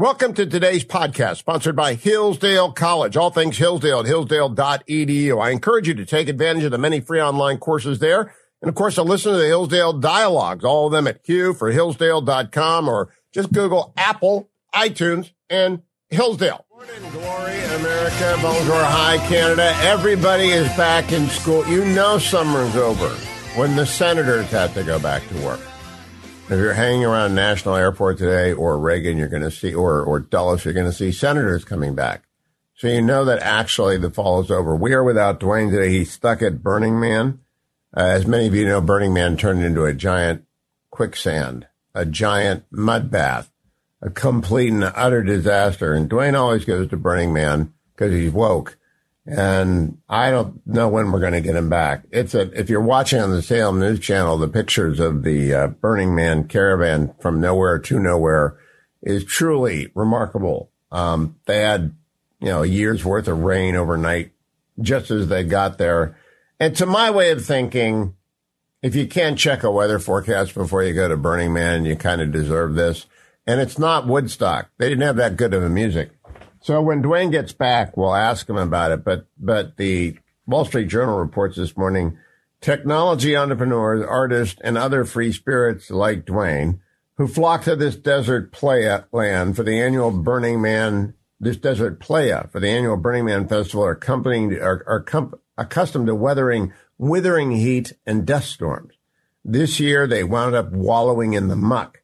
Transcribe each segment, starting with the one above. Welcome to today's podcast, sponsored by Hillsdale College. All things Hillsdale at hillsdale.edu. I encourage you to take advantage of the many free online courses there. And, of course, to listen to the Hillsdale Dialogues, all of them at Hugh for hillsdale.com, or just Google Apple, iTunes, and Hillsdale. Morning, glory, America, Bonjour, hi, Canada. Everybody is back in school. You know summer's over when the senators have to go back to work. If you're hanging around National Airport today, or Reagan, you're going to see, or Dulles, you're going to see senators coming back. So you know that actually the fall is over. We are without Dwayne today. He's stuck at Burning Man. As many of you know, Burning Man turned into a giant quicksand, a giant mud bath, a complete and utter disaster. And Dwayne always goes to Burning Man because he's woke. And I don't know when we're going to get him back. If you're watching on the Salem News Channel, the pictures of the Burning Man caravan from nowhere to nowhere is truly remarkable. They had, a year's worth of rain overnight just as they got there. And to my way of thinking, if you can't check a weather forecast before you go to Burning Man, you kind of deserve this. And it's not Woodstock. They didn't have that good of a music. So when Dwayne gets back, we'll ask him about it. But the Wall Street Journal reports this morning, technology entrepreneurs, artists, and other free spirits like Dwayne, who flock to this desert playa for the annual Burning Man, Festival are accustomed to weathering withering heat and dust storms. This year, they wound up wallowing in the muck.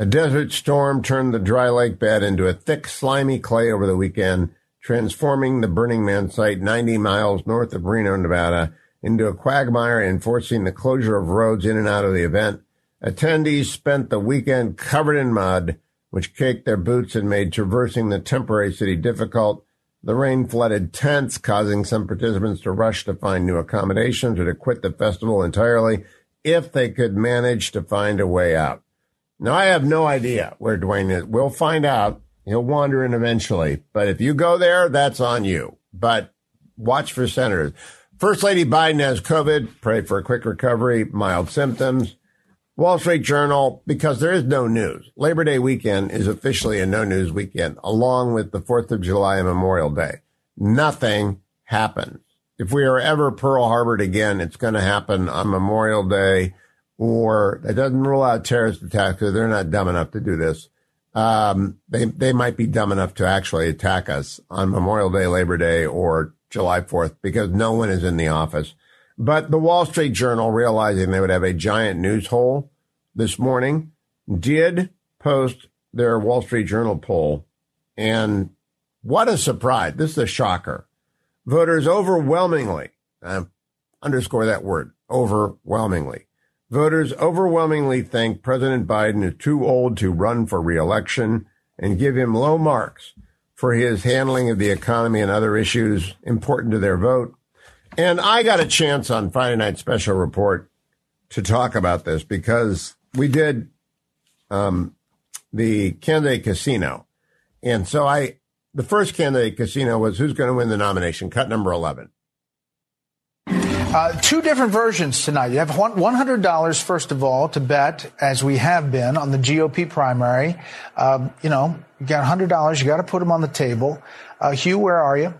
A desert storm turned the dry lake bed into a thick, slimy clay over the weekend, transforming the Burning Man site 90 miles north of Reno, Nevada, into a quagmire and forcing the closure of roads in and out of the event. Attendees spent the weekend covered in mud, which caked their boots and made traversing the temporary city difficult. The rain flooded tents, causing some participants to rush to find new accommodations or to quit the festival entirely if they could manage to find a way out. Now, I have no idea where Dwayne is. We'll find out. He'll wander in eventually. But if you go there, that's on you. But watch for senators. First Lady Biden has COVID. Pray for a quick recovery, mild symptoms. Wall Street Journal, because there is no news. Labor Day weekend is officially a no-news weekend, along with the 4th of July and Memorial Day. Nothing happens. If we are ever Pearl Harbored again, it's going to happen on Memorial Day. Or it doesn't rule out terrorist attacks, because they're not dumb enough to do this. They might be dumb enough to actually attack us on Memorial Day, Labor Day, or July 4th, because no one is in the office. But the Wall Street Journal, realizing they would have a giant news hole this morning, did post their Wall Street Journal poll. And what a surprise. This is a shocker. Voters overwhelmingly, underscore that word, overwhelmingly. Voters overwhelmingly think President Biden is too old to run for re-election and give him low marks for his handling of the economy and other issues important to their vote. And I got a chance on Friday Night Special Report to talk about this because we did the candidate casino. And so the first candidate casino was who's going to win the nomination, cut number 11. Two different versions tonight. You have $100, first of all, to bet, as we have been, on the GOP primary. You got $100. You got to put them on the table. Hugh, where are you?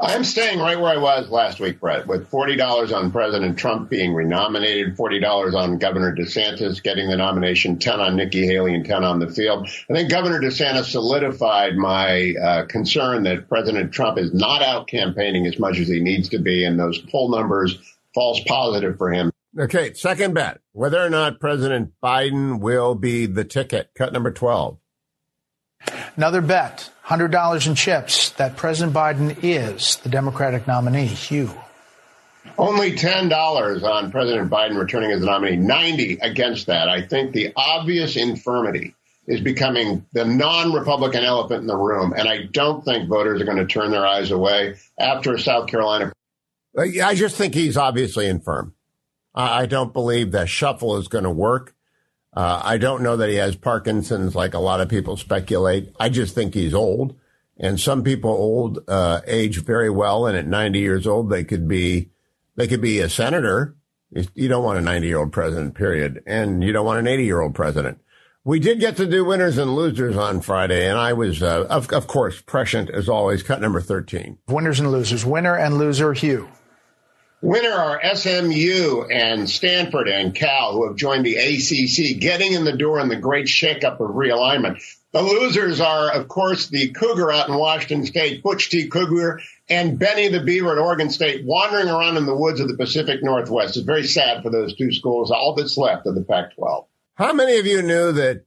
I'm staying right where I was last week, Brett, with $40 on President Trump being renominated, $40 on Governor DeSantis getting the nomination, $10 on Nikki Haley, and $10 on the field. I think Governor DeSantis solidified my concern that President Trump is not out campaigning as much as he needs to be, and those poll numbers false positive for him. Okay, second bet, whether or not President Biden will be the ticket, cut number 12. Another bet, $100 in chips, that President Biden is the Democratic nominee. Hugh. Only $10 on President Biden returning as the nominee, $90 against that. I think the obvious infirmity is becoming the non-Republican elephant in the room. And I don't think voters are going to turn their eyes away after South Carolina. I just think he's obviously infirm. I don't believe that shuffle is going to work. I don't know that he has Parkinson's like a lot of people speculate. I just think he's old. And some people age very well. And at 90 years old, they could be a senator. You don't want a 90-year-old president, period. And you don't want an 80-year-old president. We did get to do winners and losers on Friday, and I was, of course, prescient as always, cut number 13. Winners and losers. Winner and loser, Hugh. Winner are SMU and Stanford and Cal, who have joined the ACC, getting in the door in the great shakeup of realignment. The losers are, of course, the Cougar out in Washington State, Butch T. Cougar, and Benny the Beaver at Oregon State, wandering around in the woods of the Pacific Northwest. It's very sad for those two schools, all that's left of the Pac-12. How many of you knew that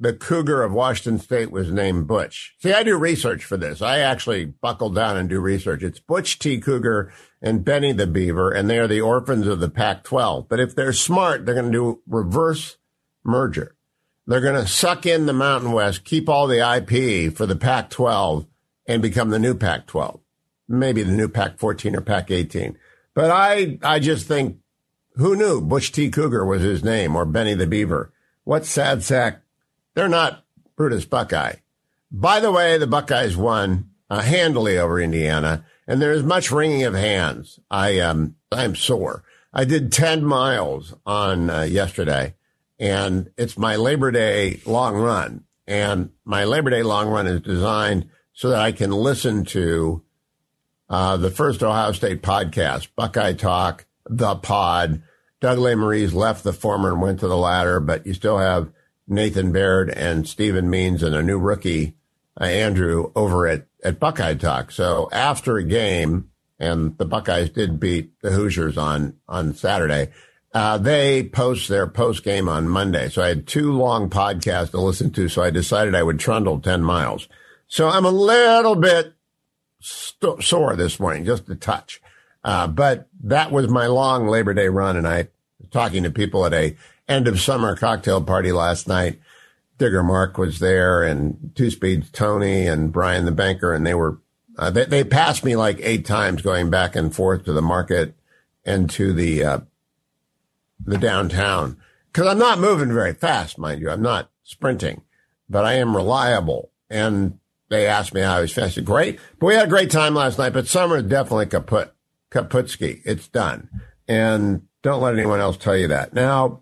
the Cougar of Washington State was named Butch? See, I do research for this. I actually buckle down and do research. It's Butch T. Cougar and Benny the Beaver, and they are the orphans of the Pac-12. But if they're smart, they're going to do reverse merger. They're going to suck in the Mountain West, keep all the IP for the Pac-12, and become the new Pac-12. Maybe the new Pac-14 or Pac-18. But I just think, who knew Butch T. Cougar was his name, or Benny the Beaver? What sad sack. They're not Brutus Buckeye. By the way, the Buckeyes won handily over Indiana, and there is much wringing of hands. I'm sore. I did 10 miles on yesterday, and it's my Labor Day long run. And my Labor Day long run is designed so that I can listen to the first Ohio State podcast, Buckeye Talk, The Pod. Doug Lamariz left the former and went to the latter, but you still have Nathan Baird and Stephen Means and a new rookie, Andrew, over at Buckeye Talk. So after a game, and the Buckeyes did beat the Hoosiers on Saturday, they post their post game on Monday. So I had two long podcasts to listen to, so I decided I would trundle 10 miles. So I'm a little bit sore this morning, just a touch. But that was my long Labor Day run, and I was talking to people at a end-of-summer cocktail party last night. Digger Mark was there, and Two Speeds Tony and Brian the Banker, and they were they passed me like 8 times going back and forth to the market and to the downtown, because I'm not moving very fast, mind you. I'm not sprinting, but I am reliable, and they asked me how I was fasting. Great, but we had a great time last night, but summer is definitely kaput. Kaputski, it's done. And don't let anyone else tell you that. Now,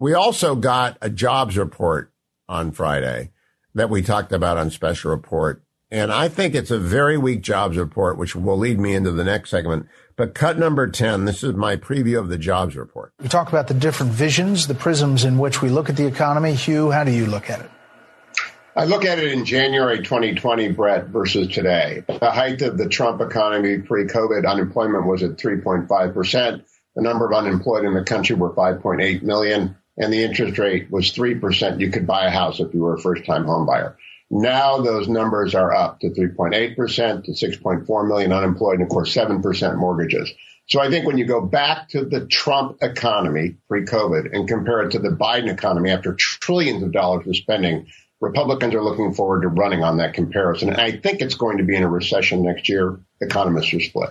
we also got a jobs report on Friday that we talked about on Special Report. And I think it's a very weak jobs report, which will lead me into the next segment. But cut number 10, this is my preview of the jobs report. We talk about the different visions, the prisms in which we look at the economy. Hugh, how do you look at it? I look at it in January 2020, Brett, versus today. The height of the Trump economy pre-COVID, unemployment was at 3.5%. The number of unemployed in the country were 5.8 million, and the interest rate was 3%. You could buy a house if you were a first-time homebuyer. Now those numbers are up to 3.8%, to 6.4 million unemployed, and, of course, 7% mortgages. So I think when you go back to the Trump economy pre-COVID and compare it to the Biden economy after trillions of dollars of spending, Republicans are looking forward to running on that comparison. And I think it's going to be in a recession next year. Economists are split.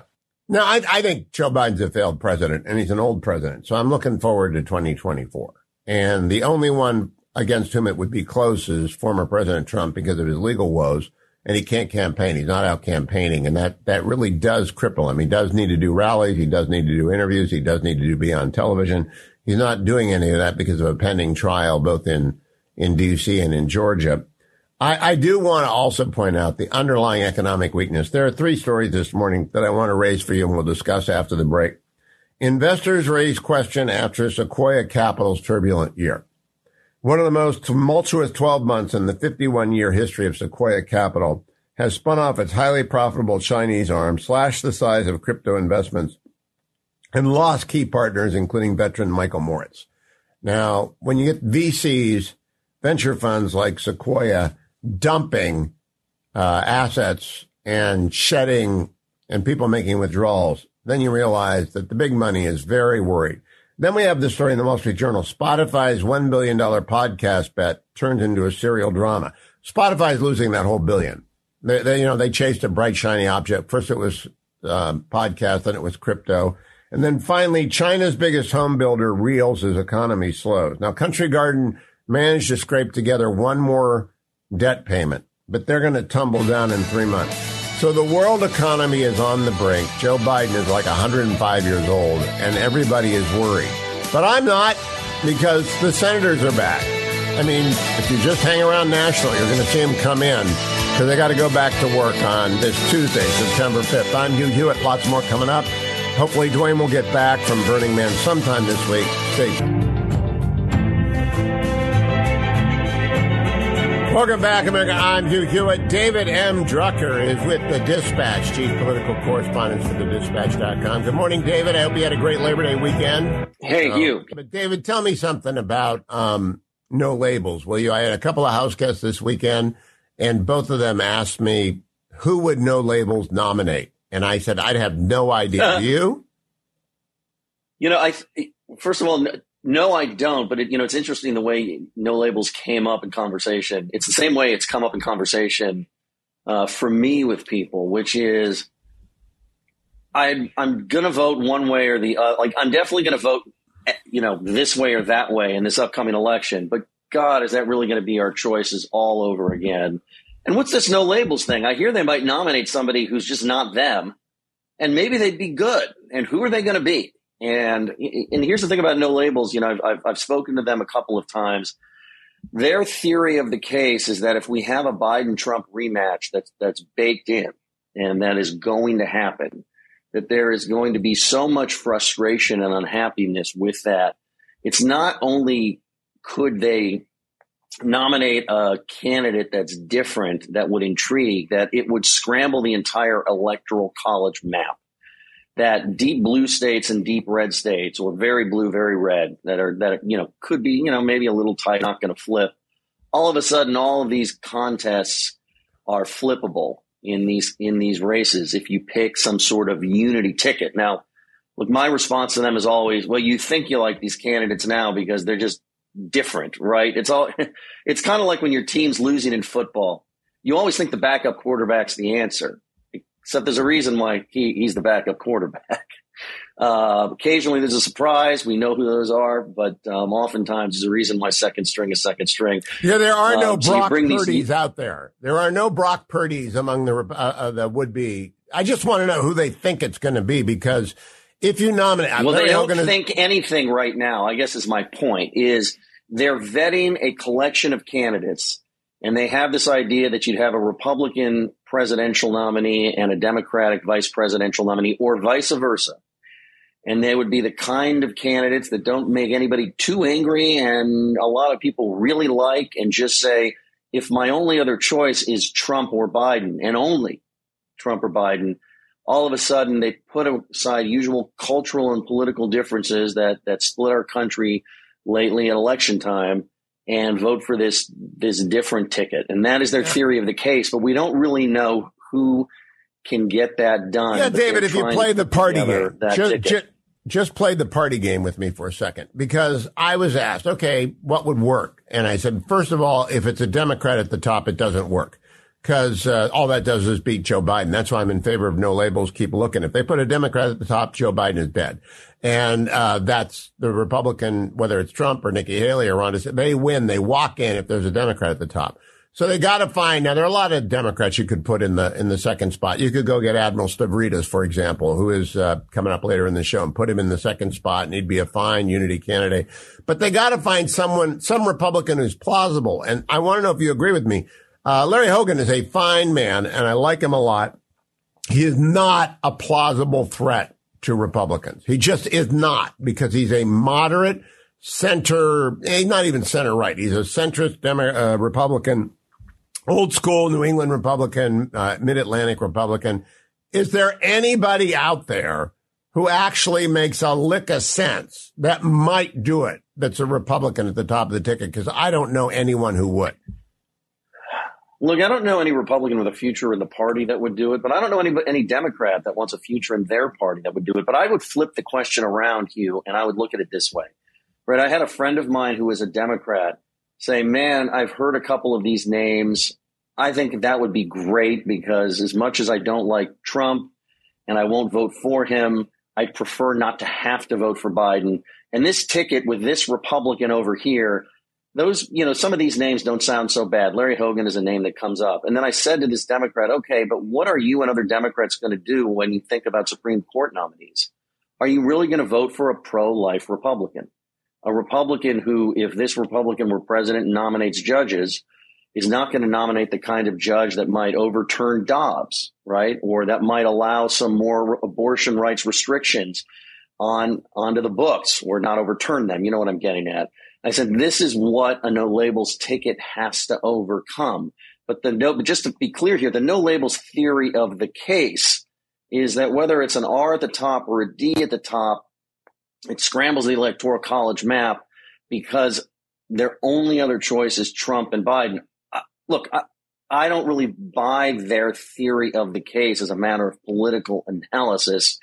Now, I think Joe Biden's a failed president, and he's an old president. So I'm looking forward to 2024. And the only one against whom it would be close is former President Trump, because of his legal woes. And he can't campaign. He's not out campaigning. And that really does cripple him. He does need to do rallies. He does need to do interviews. He does need to be on television. He's not doing any of that because of a pending trial, both in D.C. and in Georgia. I do want to also point out the underlying economic weakness. There are 3 stories this morning that I want to raise for you, and we'll discuss after the break. Investors raise question after Sequoia Capital's turbulent year. One of the most tumultuous 12 months in the 51-year history of Sequoia Capital has spun off its highly profitable Chinese arm, slashed the size of crypto investments, and lost key partners, including veteran Michael Moritz. Now, when you get VCs, venture funds like Sequoia dumping assets and shedding and people making withdrawals, then you realize that the big money is very worried. Then we have the story in the Wall Street Journal. Spotify's $1 billion podcast bet turned into a serial drama. Spotify's losing that whole billion. They chased a bright, shiny object. First it was podcast, then it was crypto. And then finally, China's biggest home builder reels as economy slows. Now, Country Garden managed to scrape together one more debt payment, but they're going to tumble down in 3 months. So the world economy is on the brink. Joe Biden is like 105 years old, and everybody is worried. But I'm not, because the senators are back. I mean, if you just hang around nationally, you're going to see them come in, because they got to go back to work on this Tuesday, September 5th. I'm Hugh. Lots more coming up. Hopefully, Dwayne will get back from Burning Man sometime this week. Stay tuned. Welcome back, America. I'm Hugh Hewitt. David M. Drucker is with The Dispatch, chief political correspondent for thedispatch.com. Good morning, David. I hope you had a great Labor Day weekend. Hey, Hugh. But David, tell me something about No Labels, will you? I had a couple of house guests this weekend, and both of them asked me, who would No Labels nominate? And I said, I'd have no idea. You? First of all, no, I don't. But, it's interesting the way No Labels came up in conversation. It's the same way it's come up in conversation for me with people, which is I'm going to vote one way or the other. Like, I'm definitely going to vote, this way or that way in this upcoming election. But, God, is that really going to be our choices all over again? And what's this No Labels thing? I hear they might nominate somebody who's just not them, and maybe they'd be good. And who are they going to be? And here's the thing about No Labels. I've spoken to them a couple of times. Their theory of the case is that if we have a Biden-Trump rematch that's baked in, and that is going to happen, that there is going to be so much frustration and unhappiness with that. It's not only could they nominate a candidate that's different, that would intrigue, that it would scramble the entire electoral college map. That deep blue states and deep red states, or very blue, very red, that could be, maybe a little tight, not going to flip. All of a sudden, all of these contests are flippable in these races if you pick some sort of unity ticket. Now, look, my response to them is always, well, you think you like these candidates now because they're just different, right? It's kind of like when your team's losing in football. You always think the backup quarterback's the answer. Except there's a reason why he's the backup quarterback. Occasionally there's a surprise. We know who those are, but oftentimes there's a reason why second string is second string. Yeah, there are no Brock Purdy's out there. There are no Brock Purdy's among the would-be. I just want to know who they think it's going to be, because if you nominate... They don't think anything right now, I guess is my point, is they're vetting a collection of candidates. And they have this idea that you'd have a Republican presidential nominee and a Democratic vice presidential nominee, or vice versa. And they would be the kind of candidates that don't make anybody too angry and a lot of people really like, and just say, if my only other choice is Trump or Biden, and only Trump or Biden, all of a sudden they put aside usual cultural and political differences that split our country lately at election time, and vote for this different ticket. And that is their theory of the case, but we don't really know who can get that done. Yeah, David, if you play the party game, just play the party game with me for a second, because I was asked, okay, what would work? And I said, first of all, if it's a Democrat at the top, it doesn't work, because all that does is beat Joe Biden. That's why I'm in favor of No Labels. Keep looking. If they put a Democrat at the top, Joe Biden is dead. And that's the Republican, whether it's Trump or Nikki Haley or Ron DeSantis, they win. They walk in if there's a Democrat at the top. So they got to find. Now, there are a lot of Democrats you could put in the second spot. You could go get Admiral Stavridis, for example, who is coming up later in the show, and put him in the second spot, and he'd be a fine unity candidate. But they got to find someone, some Republican who's plausible. And I want to know if you agree with me. Larry Hogan is a fine man, and I like him a lot. He is not a plausible threat to Republicans. He just is not, because he's a moderate center, not even center-right. He's a centrist Republican, old-school New England Republican, mid-Atlantic Republican. Is there anybody out there who actually makes a lick of sense that might do it, that's a Republican at the top of the ticket? Because I don't know anyone who would. Look, I don't know any Republican with a future in the party that would do it, but I don't know any Democrat that wants a future in their party that would do it. But I would flip the question around, Hugh, and I would look at it this way. Right? I had a friend of mine who was a Democrat say, man, I've heard a couple of these names. I think that would be great because as much as I don't like Trump and I won't vote for him, I'd prefer not to have to vote for Biden. And this ticket with this Republican over here, those, you know, some of these names don't sound so bad. Larry Hogan is a name that comes up. And then I said to this Democrat, okay, but what are you and other Democrats going to do when you think about Supreme Court nominees? Are you really going to vote for a pro-life Republican? A Republican who, if this Republican were president and nominates judges, is not going to nominate the kind of judge that might overturn Dobbs, right? Or that might allow some more abortion rights restrictions onto the books or not overturn them. You know what I'm getting at. I said, this is what a No Labels ticket has to overcome. But just to be clear here, the No Labels theory of the case is that whether it's an R at the top or a D at the top, it scrambles the Electoral College map because their only other choice is Trump and Biden. Look, I don't really buy their theory of the case as a matter of political analysis,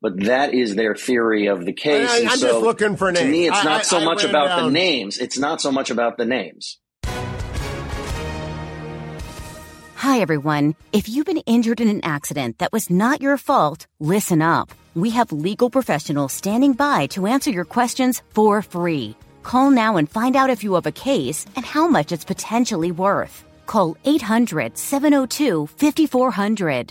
but that is their theory of the case. I'm so, just looking for names. To me, it's not so much about the names. It's not so much about the names. Hi, everyone. If you've been injured in an accident that was not your fault, listen up. We have legal professionals standing by to answer your questions for free. Call now and find out if you have a case and how much it's potentially worth. Call 800-702-5400.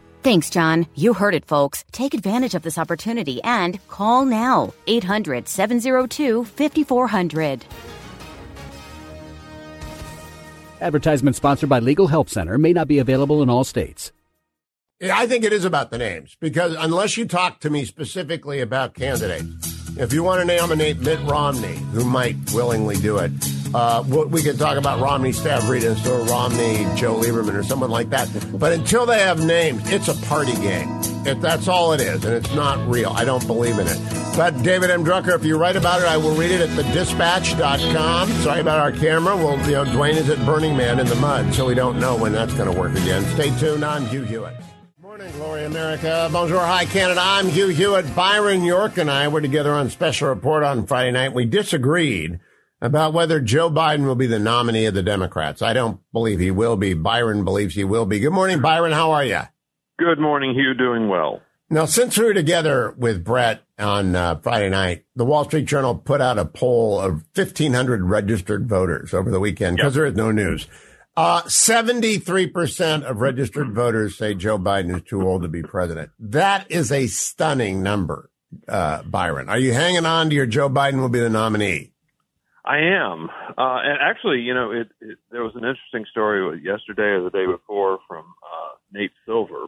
Thanks, John. You heard it, folks. Take advantage of this opportunity and call now. 800-702-5400. Advertisement sponsored by Legal Help Center. May not be available in all states. I think it is about the names, because unless you talk to me specifically about candidates, if you want to nominate Mitt Romney, who might willingly do it, we can talk about Romney Stavridis or Romney Joe Lieberman or someone like that. But until they have names, it's a party game. That's all it is, and it's not real. I don't believe in it. But David M. Drucker, if you write about it, I will read it at thedispatch.com. Sorry about our camera. Well, you know, Dwayne is at Burning Man in the mud, so we don't know when that's going to work again. Stay tuned. I'm Hugh Hewitt. Morning, Glory America. Bonjour, hi, Canada. I'm Hugh Hewitt. Byron York and I were together on Special Report on Friday night. We disagreed about whether Joe Biden will be the nominee of the Democrats. I don't believe he will be. Byron believes he will be. Good morning, Byron. How are you? Good morning, Hugh. Doing well. Now, since we were together with Brett on Friday night, the Wall Street Journal put out a poll of 1,500 registered voters over the weekend because there is no news. 73% of registered voters say Joe Biden is too old to be president. That is a stunning number, Byron. Are you hanging on to your Joe Biden will be the nominee? I am. And actually, you know, there was an interesting story yesterday or the day before from Nate Silver,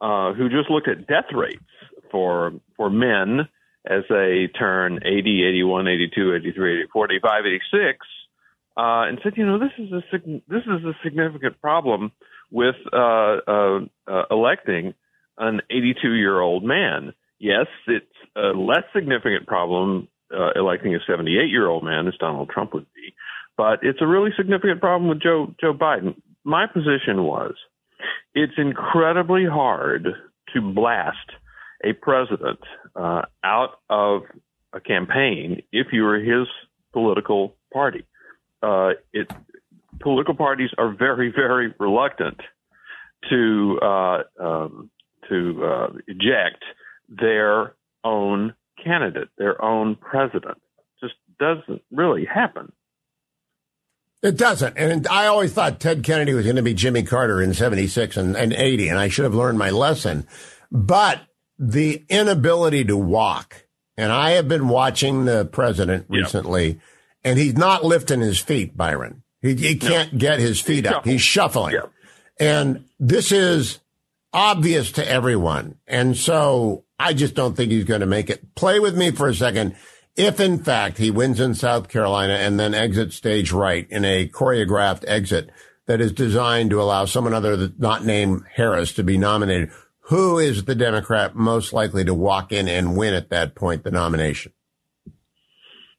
who just looked at death rates for men as they turn 80, 81, 82, 83, 84, 85, 86. And said, you know, this is a significant problem with electing an 82-year-old man. Yes, it's a less significant problem electing a 78-year-old man, as Donald Trump would be, but it's a really significant problem with Joe Biden. My position was it's incredibly hard to blast a president out of a campaign if you were his political party. Political parties are very, very reluctant to eject their own candidate, their own president. Just doesn't really happen. It doesn't. And I always thought Ted Kennedy was going to be Jimmy Carter in 76 and 80, and I should have learned my lesson. But the inability to walk, and I have been watching the president recently. And he's not lifting his feet, Byron. He can't get his feet up. He's shuffling. Yeah. And this is obvious to everyone. And so I just don't think he's going to make it. Play with me for a second. If, in fact, he wins in South Carolina and then exits stage right in a choreographed exit that is designed to allow someone other not named Harris to be nominated, who is the Democrat most likely to walk in and win at that point the nomination?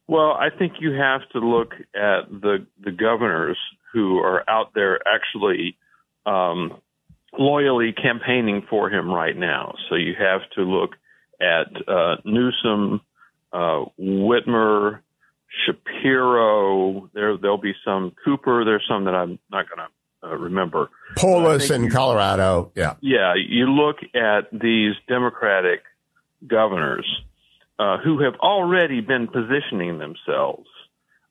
Well, I think you have to look at the governors who are out there actually loyally campaigning for him right now. So you have to look at Newsom, Whitmer, Shapiro. There'll be some Cooper. There's some that I'm not going to remember. Polis in Colorado. Yeah. Yeah. You look at these Democratic governors who have already been positioning themselves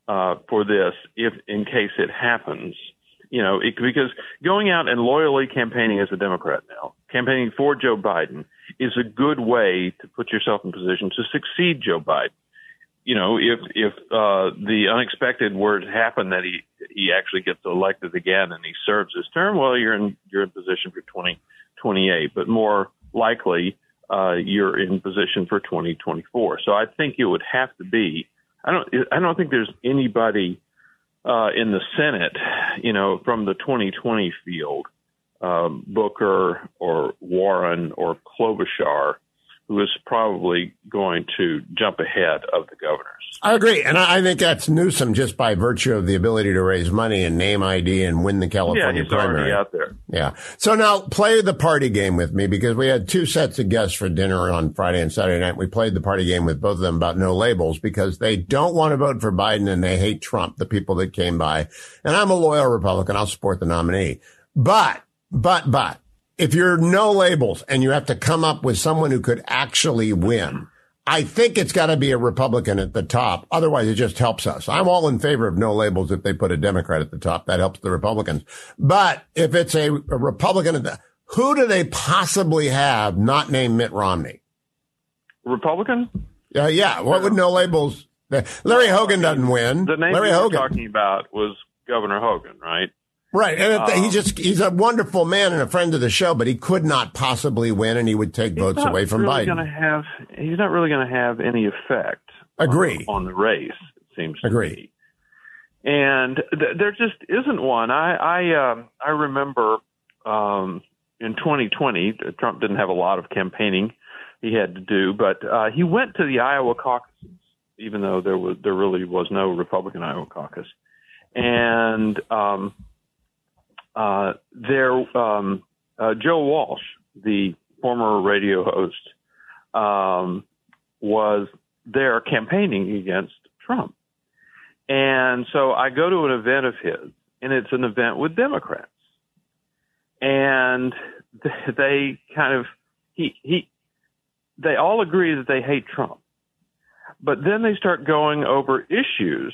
for this, if in case it happens. You know, because going out and loyally campaigning as a Democrat now, campaigning for Joe Biden, is a good way to put yourself in position to succeed Joe Biden. You know, if the unexpected were to happen that he actually gets elected again and he serves his term, well, you're in position for 2028, but more likely you're in position for 2024. So I think it would have to be. I don't think there's anybody in the Senate, you know, from the 2020 field, Booker or Warren or Klobuchar, who is probably going to jump ahead of the governors. I agree. And I think that's Newsom just by virtue of the ability to raise money and name ID and win the California primary. Yeah, he's already out there. Yeah. So now play the party game with me, because we had two sets of guests for dinner on Friday and Saturday night. We played the party game with both of them about No Labels, because they don't want to vote for Biden and they hate Trump, the people that came by. And I'm a loyal Republican. I'll support the nominee. But. If you're No Labels and you have to come up with someone who could actually win, I think it's got to be a Republican at the top. Otherwise, it just helps us. I'm all in favor of No Labels if they put a Democrat at the top. That helps the Republicans. But if it's a Republican, who do they possibly have not named Mitt Romney? Republican? Yeah. What would No Labels? Larry Hogan doesn't win. The name Larry Hogan talking about was Governor Hogan, right? Right. And he's a wonderful man and a friend of the show, but he could not possibly win, and he would take votes away from Biden. He's not really going to have any effect on the race, it seems to me. And there just isn't one. I remember in 2020, Trump didn't have a lot of campaigning he had to do, but he went to the Iowa caucuses, even though there really was no Republican Iowa caucus. And Joe Walsh, the former radio host, was there campaigning against Trump. And so I go to an event of his, and it's an event with Democrats. And they all agree that they hate Trump. But then they start going over issues,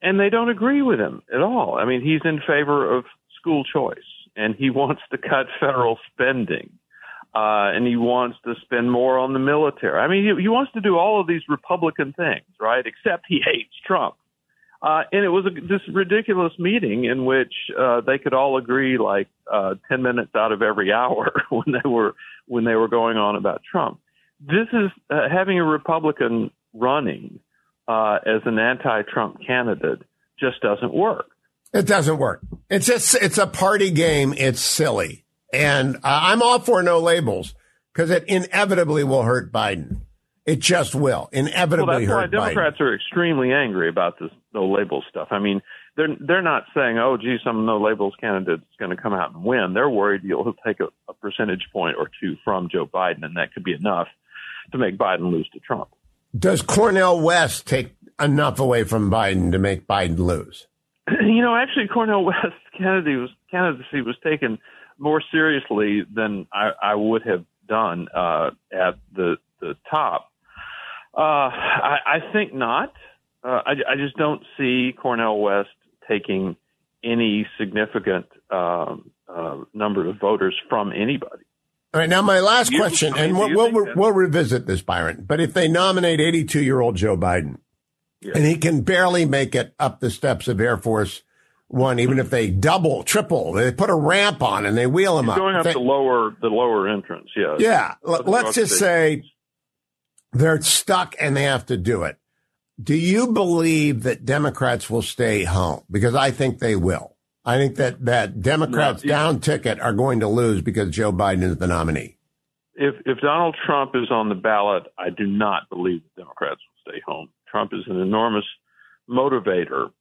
and they don't agree with him at all. I mean, he's in favor of school choice, and he wants to cut federal spending, and he wants to spend more on the military. I mean, he wants to do all of these Republican things, right? Except he hates Trump. And it was this ridiculous meeting in which they could all agree, like 10 minutes out of every hour when they were going on about Trump. This is having a Republican running as an anti-Trump candidate just doesn't work. It doesn't work. It's a party game. It's silly. And I'm all for No Labels because it inevitably will hurt Biden. It just will inevitably hurt Biden. That's why Democrats are extremely angry about this No Labels stuff. I mean, they're not saying, oh, gee, some No Labels candidate's going to come out and win. They're worried he'll take a percentage point or two from Joe Biden, and that could be enough to make Biden lose to Trump. Does Cornel West take enough away from Biden to make Biden lose? You know, actually, Cornel West's candidacy was taken more seriously than I would have done at the top. I think not. I just don't see Cornel West taking any significant number of voters from anybody. All right. Now, my last question, and we'll revisit this, Byron, but if they nominate 82-year-old Joe Biden, and he can barely make it up the steps of Air Force One, even if they they put a ramp on and they wheel him up. He's going up the lower entrance, yes. Yeah. Let's just say They're stuck and they have to do it. Do you believe that Democrats will stay home? Because I think they will. I think that Democrats down ticket are going to lose because Joe Biden is the nominee. If Donald Trump is on the ballot, I do not believe the Democrats will stay home. Trump is an enormous motivator.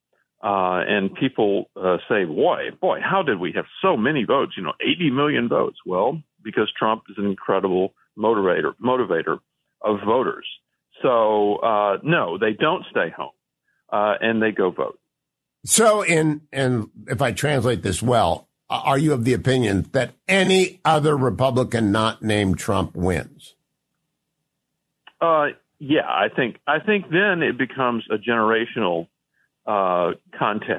And people say, boy, how did we have so many votes? 80 million votes. Well, because Trump is an incredible motivator of voters. So, no, they don't stay home and they go vote. So and if I translate this well, are you of the opinion that any other Republican not named Trump wins? Yeah, I think then it becomes a generational contest,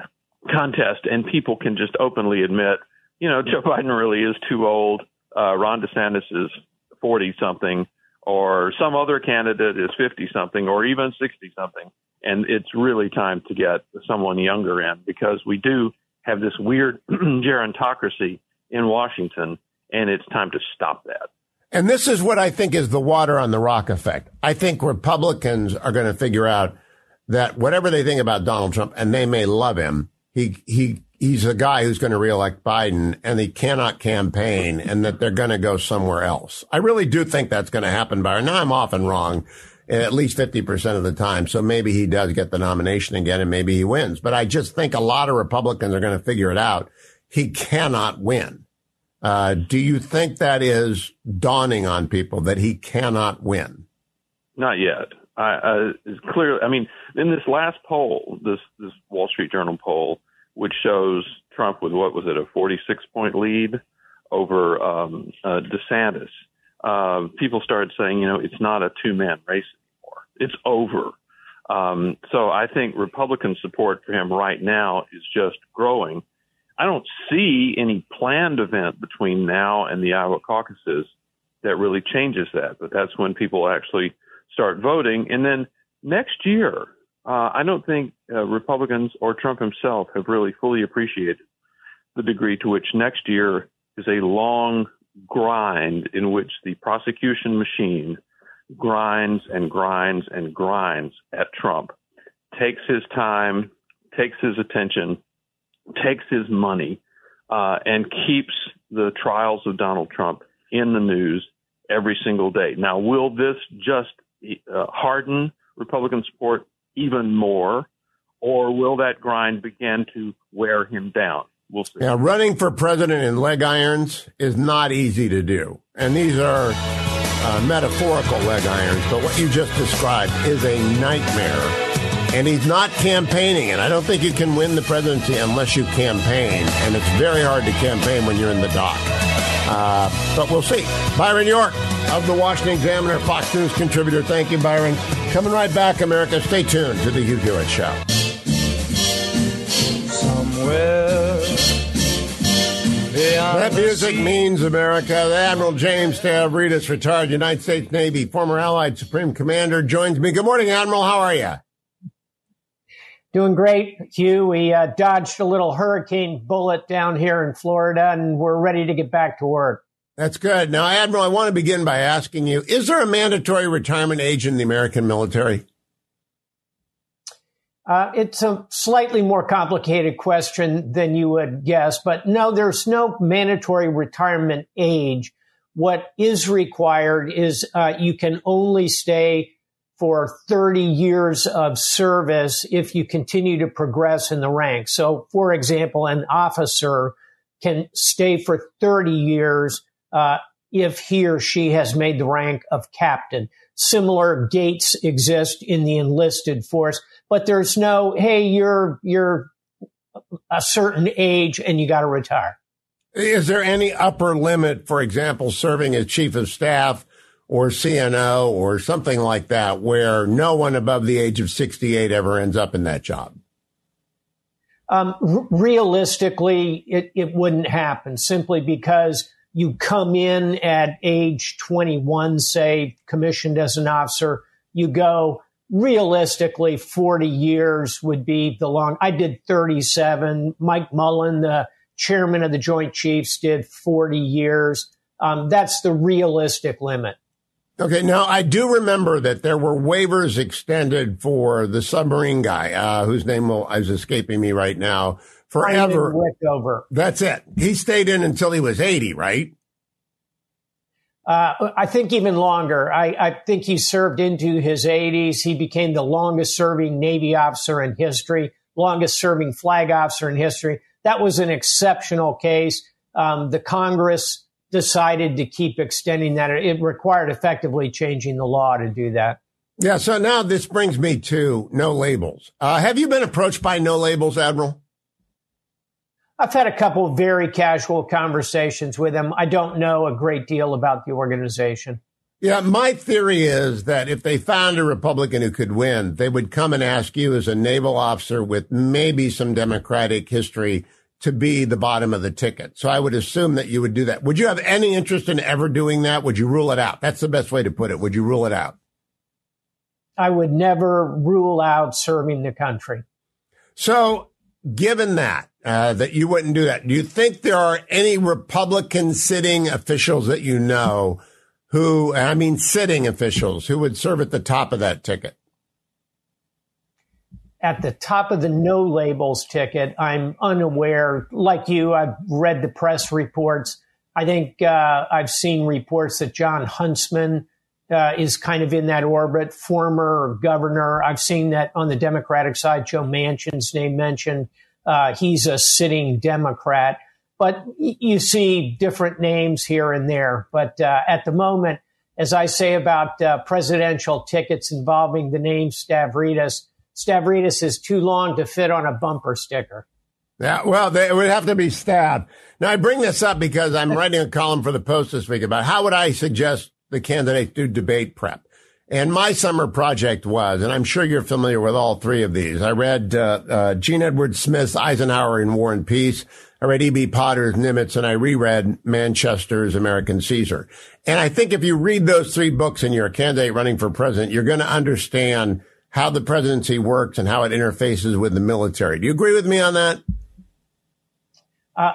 and people can just openly admit, Joe Biden really is too old. Ron DeSantis is 40-something, or some other candidate is 50-something, or even 60-something. And it's really time to get someone younger in, because we do have this weird gerontocracy in Washington, and it's time to stop that. And this is what I think is the water on the rock effect. I think Republicans are going to figure out that whatever they think about Donald Trump, and they may love him, he's a guy who's going to reelect Biden, and he cannot campaign, and that they're going to go somewhere else. I really do think that's going to happen. Now, I'm often wrong, at least 50% of the time. So maybe he does get the nomination again, and maybe he wins. But I just think a lot of Republicans are going to figure it out. He cannot win. Do you think that is dawning on people, that he cannot win? Not yet. Clearly, in this last poll, this Wall Street Journal poll, which shows Trump with, what was it, a 46-point lead over DeSantis, people started saying, it's not a two-man race anymore. It's over. So I think Republican support for him right now is just growing. I don't see any planned event between now and the Iowa caucuses that really changes that, but that's when people actually start voting. And then next year, I don't think Republicans or Trump himself have really fully appreciated the degree to which next year is a long grind in which the prosecution machine grinds and grinds and grinds at Trump, takes his time, takes his attention, takes his money, and keeps the trials of Donald Trump in the news every single day. Now, will this just harden Republican support even more, or will that grind begin to wear him down? We'll see. Yeah, running for president in leg irons is not easy to do. And these are metaphorical leg irons, but what you just described is a nightmare. And he's not campaigning, and I don't think you can win the presidency unless you campaign. And it's very hard to campaign when you're in the dock. But we'll see. Byron York of the Washington Examiner, Fox News contributor. Thank you, Byron. Coming right back, America. Stay tuned to the Hugh Hewitt Show. Somewhere that music means America. The Admiral James Stavridis, retired United States Navy, former Allied Supreme Commander, joins me. Good morning, Admiral. How are you? Doing great, Hugh. We dodged a little hurricane bullet down here in Florida, and we're ready to get back to work. That's good. Now, Admiral, I want to begin by asking you, is there a mandatory retirement age in the American military? It's a slightly more complicated question than you would guess, but no, there's no mandatory retirement age. What is required is you can only stay for 30 years of service if you continue to progress in the ranks. So, for example, an officer can stay for 30 years if he or she has made the rank of captain. Similar gates exist in the enlisted force, but there's no, hey, you're a certain age and you got to retire. Is there any upper limit, for example, serving as chief of staff or CNO or something like that, where no one above the age of 68 ever ends up in that job? Realistically, it wouldn't happen, simply because you come in at age 21, say, commissioned as an officer. You go, realistically, 40 years would be the long. I did 37. Mike Mullen, the chairman of the Joint Chiefs, did 40 years. That's the realistic limit. Okay, now I do remember that there were waivers extended for the submarine guy, whose name is escaping me right now, forever. That's it. He stayed in until he was 80, right? I think even longer. I think he served into his 80s. He became the longest serving Navy officer in history, longest serving flag officer in history. That was an exceptional case. The Congress decided to keep extending that. It required effectively changing the law to do that. Yeah. So now this brings me to No Labels. Have you been approached by No Labels, Admiral? I've had a couple of very casual conversations with them. I don't know a great deal about the organization. Yeah, my theory is that if they found a Republican who could win, they would come and ask you as a naval officer with maybe some Democratic history to be the bottom of the ticket. So I would assume that you would do that. Would you have any interest in ever doing that? Would you rule it out? That's the best way to put it. Would you rule it out? I would never rule out serving the country. So given that, that you wouldn't do that. Do you think there are any Republican sitting officials that you know who, I mean, sitting officials who would serve at the top of that ticket? At the top of the No Labels ticket, I'm unaware. Like you, I've read the press reports. I think I've seen reports that John Huntsman is kind of in that orbit, former governor. I've seen that on the Democratic side, Joe Manchin's name mentioned. He's a sitting Democrat, but you see different names here and there. But at the moment, as I say about presidential tickets involving the name Stavridis, Stavridis is too long to fit on a bumper sticker. Yeah, well, they would have to be stabbed. Now, I bring this up because I'm writing a column for the Post this week about how would I suggest the candidates do debate prep. And my summer project was, and I'm sure you're familiar with all three of these. I read Gene Edward Smith's Eisenhower in War and Peace. I read E.B. Potter's Nimitz, and I reread Manchester's American Caesar. And I think if you read those three books and you're a candidate running for president, you're going to understand how the presidency works and how it interfaces with the military. Do you agree with me on that?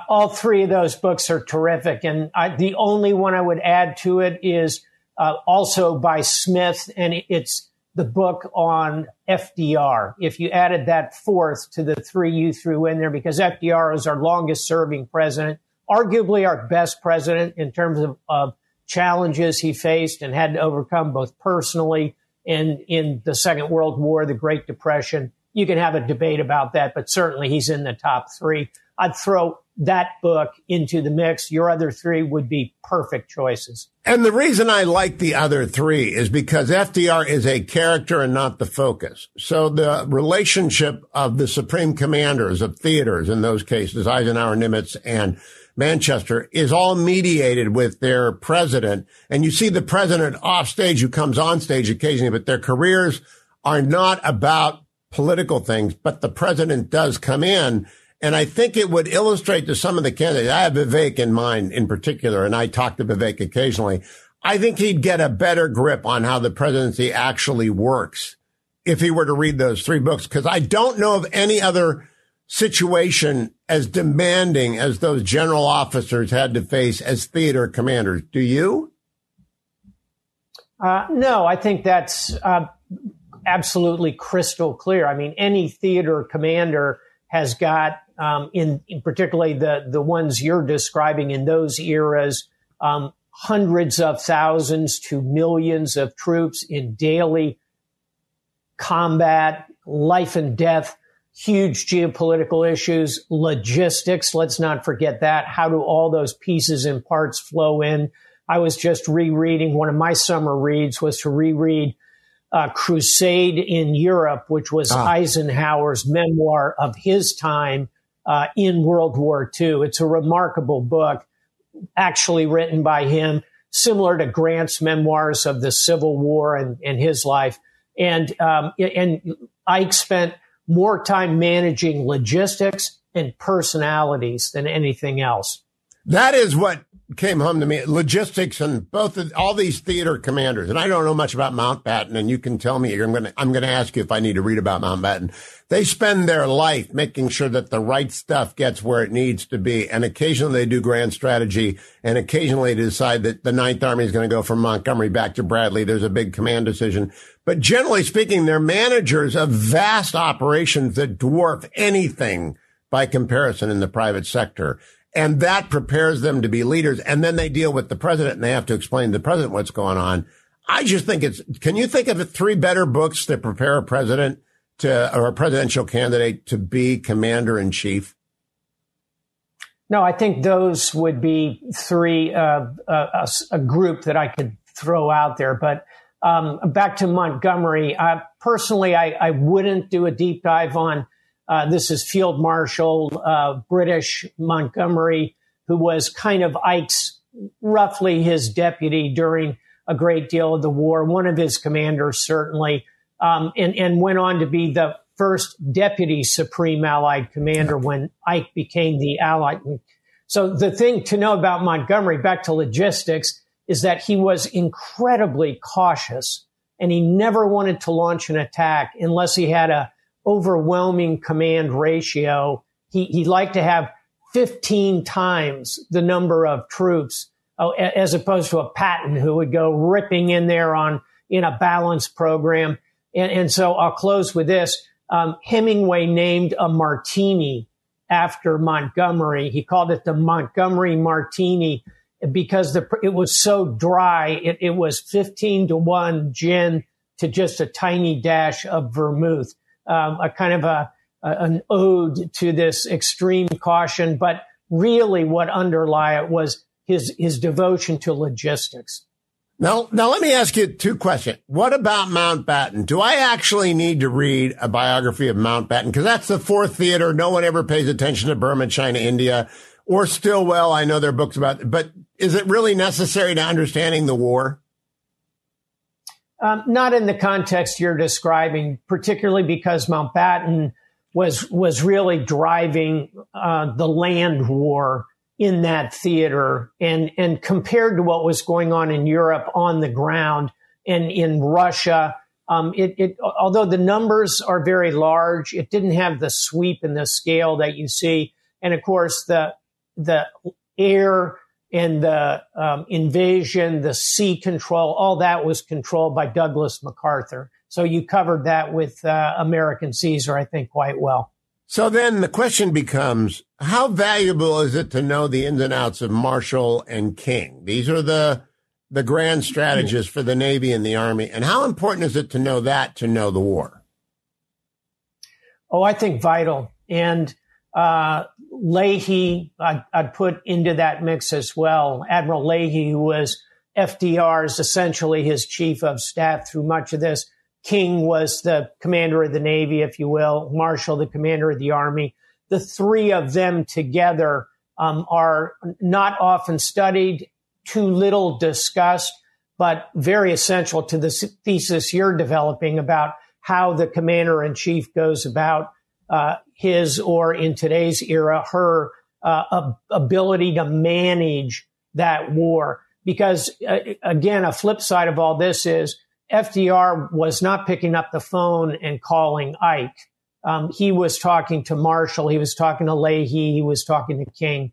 All three of those books are terrific. And the only one I would add to it is also by Smith, and it's the book on FDR. If you added that fourth to the three you threw in there, because FDR is our longest serving president, arguably our best president in terms of challenges he faced and had to overcome both personally and in the Second World War, the Great Depression. You can have a debate about that, but certainly he's in the top three. I'd throw that book into the mix. Your other three would be perfect choices. And the reason I like the other three is because FDR is a character and not the focus. So the relationship of the supreme commanders of theaters, in those cases, Eisenhower, Nimitz, and Manchester, is all mediated with their president. And you see the president off stage who comes on stage occasionally, but their careers are not about political things. But the president does come in. And I think it would illustrate to some of the candidates. I have Vivek in mind in particular, and I talk to Vivek occasionally. I think he'd get a better grip on how the presidency actually works if he were to read those three books, because I don't know of any other situation as demanding as those general officers had to face as theater commanders. Do you? No, I think that's absolutely crystal clear. I mean, any theater commander has got, in particularly the ones you're describing in those eras, hundreds of thousands to millions of troops in daily combat, life and death, huge geopolitical issues, logistics. Let's not forget that. How do all those pieces and parts flow in? I was just rereading, one of my summer reads was to reread Crusade in Europe, which was Eisenhower's memoir of his time in World War II. It's a remarkable book, actually written by him, similar to Grant's memoirs of the Civil War and his life. And Ike spent more time managing logistics and personalities than anything else. That is what came home to me. Logistics and all these theater commanders. And I don't know much about Mountbatten, and you can tell me. I'm going to ask you if I need to read about Mountbatten. They spend their life making sure that the right stuff gets where it needs to be. And occasionally they do grand strategy, and occasionally they decide that the Ninth Army is going to go from Montgomery back to Bradley. There's a big command decision. But generally speaking, they're managers of vast operations that dwarf anything by comparison in the private sector. And that prepares them to be leaders. And then they deal with the president, and they have to explain to the president what's going on. I just think can you think of three better books that prepare a president or a presidential candidate to be commander in chief? No, I think those would be three, a group that I could throw out there. But back to Montgomery, personally, I wouldn't do a deep dive on this is Field Marshal, British Montgomery, who was kind of Ike's, roughly his deputy during a great deal of the war, one of his commanders certainly, and went on to be the first deputy Supreme Allied Commander when Ike became the Allied. So the thing to know about Montgomery, back to logistics, is that he was incredibly cautious, and he never wanted to launch an attack unless he had a overwhelming command ratio. He liked to have 15 times the number of troops as opposed to a Patton who would go ripping in there in a balanced program. And so I'll close with this. Hemingway named a martini after Montgomery. He called it the Montgomery Martini because it was so dry. It was 15-1 gin to just a tiny dash of vermouth. A kind of an ode to this extreme caution, but really what underlie it was his devotion to logistics. Now let me ask you two questions. What about Mountbatten? Do I actually need to read a biography of Mountbatten? Because that's the fourth theater. No one ever pays attention to Burma, China, India, or Stillwell. I know there are books about it, but is it really necessary to understanding the war? Not in the context you're describing, particularly because Mountbatten was really driving the land war in that theater, and compared to what was going on in Europe on the ground and in Russia, although the numbers are very large, it didn't have the sweep and the scale that you see, and of course the air and the invasion, the sea control, all that was controlled by Douglas MacArthur. So you covered that with American Caesar, I think, quite well. So then the question becomes, how valuable is it to know the ins and outs of Marshall and King? These are the grand strategists for the Navy and the Army. And how important is it to know that, to know the war? Oh, I think vital. And Leahy, I'd put into that mix as well. Admiral Leahy, who was FDR's, essentially his chief of staff through much of this. King was the commander of the Navy, if you will. Marshall, the commander of the Army. The three of them together are not often studied, too little discussed, but very essential to the thesis you're developing about how the commander-in-chief goes about his, or in today's era, her ability to manage that war. Because, again, a flip side of all this is FDR was not picking up the phone and calling Ike. He was talking to Marshall. He was talking to Leahy. He was talking to King.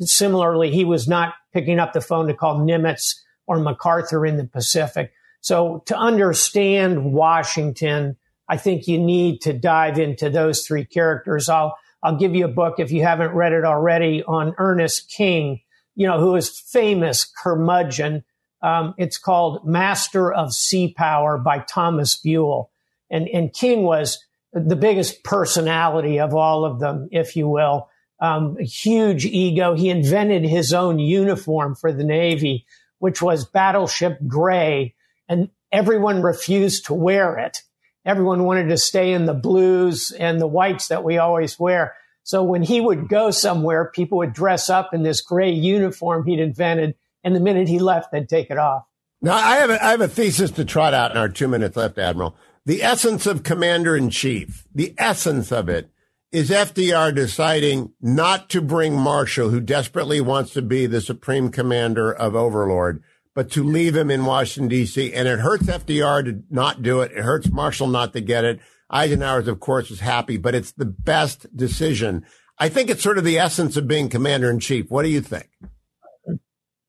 Similarly, he was not picking up the phone to call Nimitz or MacArthur in the Pacific. So to understand Washington, I think you need to dive into those three characters. I'll give you a book, if you haven't read it already, on Ernest King, who is famous curmudgeon. It's called Master of Sea Power by Thomas Buell. And King was the biggest personality of all of them, if you will. A huge ego. He invented his own uniform for the Navy, which was Battleship Gray, and everyone refused to wear it. Everyone wanted to stay in the blues and the whites that we always wear. So when he would go somewhere, people would dress up in this gray uniform he'd invented. And the minute he left, they'd take it off. Now, I have a thesis to trot out in our 2 minutes left, Admiral. The essence of commander in chief, the essence of it is FDR deciding not to bring Marshall, who desperately wants to be the supreme commander of Overlord, but to leave him in Washington, D.C. And it hurts FDR to not do it. It hurts Marshall not to get it. Eisenhower's, of course, is happy, but it's the best decision. I think it's sort of the essence of being commander-in-chief. What do you think?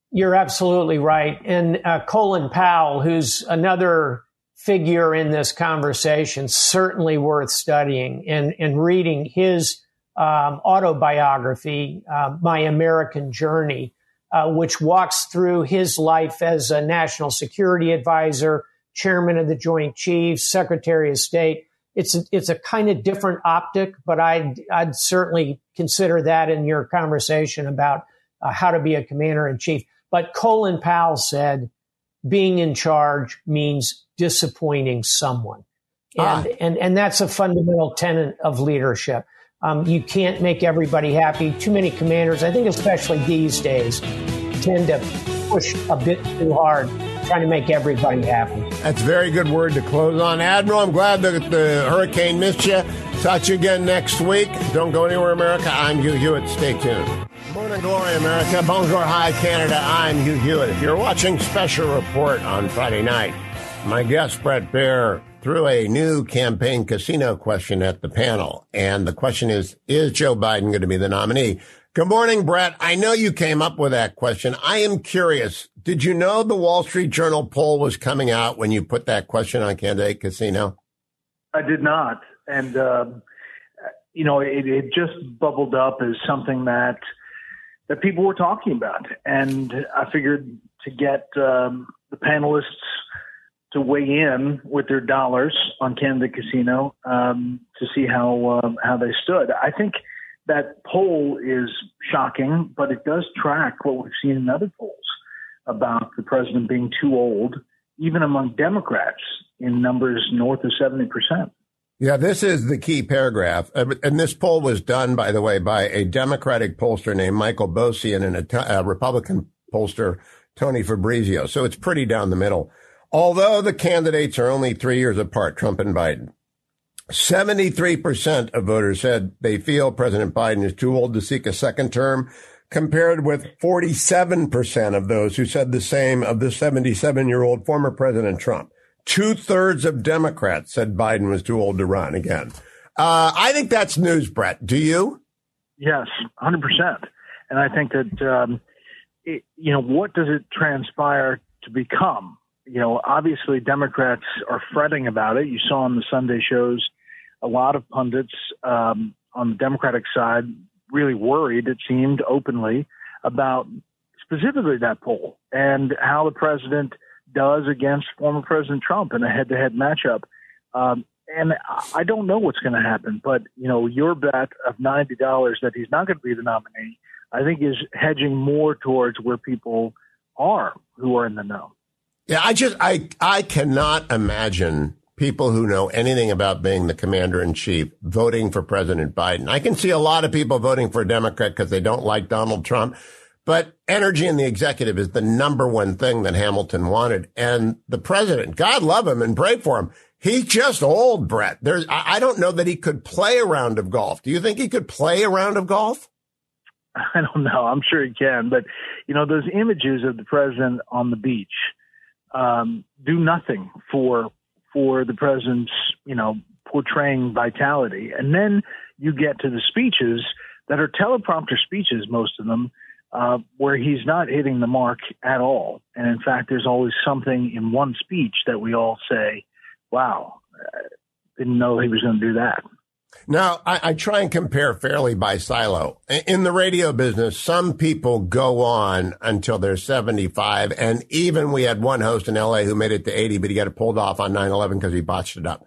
You're absolutely right. And Colin Powell, who's another figure in this conversation, certainly worth studying and reading his autobiography, My American Journey, which walks through his life as a national security advisor, chairman of the Joint Chiefs, Secretary of State. It's a kind of different optic, but I'd certainly consider that in your conversation about how to be a commander in chief. But Colin Powell said, being in charge means disappointing someone. And that's a fundamental tenet of leadership. You can't make everybody happy. Too many commanders, I think especially these days, tend to push a bit too hard, trying to make everybody happy. That's a very good word to close on. Admiral, I'm glad that the hurricane missed you. Talk to you again next week. Don't go anywhere, America. I'm Hugh Hewitt. Stay tuned. Morning glory, America. Bonjour, hi, Canada. I'm Hugh Hewitt. If you're watching Special Report on Friday night, my guest, Brett Baer, threw a new campaign casino question at the panel. And the question is Joe Biden going to be the nominee? Good morning, Brett. I know you came up with that question. I am curious. Did you know the Wall Street Journal poll was coming out when you put that question on Candidate Casino? I did not. And, it just bubbled up as something that people were talking about. And I figured to get the panelists to weigh in with their dollars on Candidate Casino to see how they stood. I think that poll is shocking, but it does track what we've seen in other polls about the president being too old, even among Democrats, in numbers north of 70%. Yeah, this is the key paragraph. And this poll was done, by the way, by a Democratic pollster named Michael Bosian and a Republican pollster, Tony Fabrizio. So it's pretty down the middle. Although the candidates are only 3 years apart, Trump and Biden, 73% of voters said they feel President Biden is too old to seek a second term, compared with 47% of those who said the same of the 77-year-old former President Trump. 2/3 of Democrats said Biden was too old to run again. I think that's news, Brett. Do you? Yes, 100%. And I think that, what does it transpire to become? You know, obviously Democrats are fretting about it. You saw on the Sunday shows, a lot of pundits on the Democratic side really worried, it seemed, openly about specifically that poll and how the president does against former President Trump in a head-to-head matchup. And I don't know what's going to happen, but, your bet of $90 that he's not going to be the nominee, I think, is hedging more towards where people are who are in the know. Yeah, I cannot imagine people who know anything about being the commander-in-chief voting for President Biden. I can see a lot of people voting for a Democrat because they don't like Donald Trump, but energy in the executive is the number one thing that Hamilton wanted. And the president, God love him and pray for him, he's just old, Brett. I don't know that he could play a round of golf. Do you think he could play a round of golf? I don't know. I'm sure he can. But, those images of the president on the beach do nothing for the president's, portraying vitality. And then you get to the speeches that are teleprompter speeches, most of them, where he's not hitting the mark at all. And in fact, there's always something in one speech that we all say, wow, didn't know he was going to do that. Now, I try and compare fairly by silo. In the radio business, some people go on until they're 75. And even we had one host in L.A. who made it to 80, but he got it pulled off on 9/11 because he botched it up.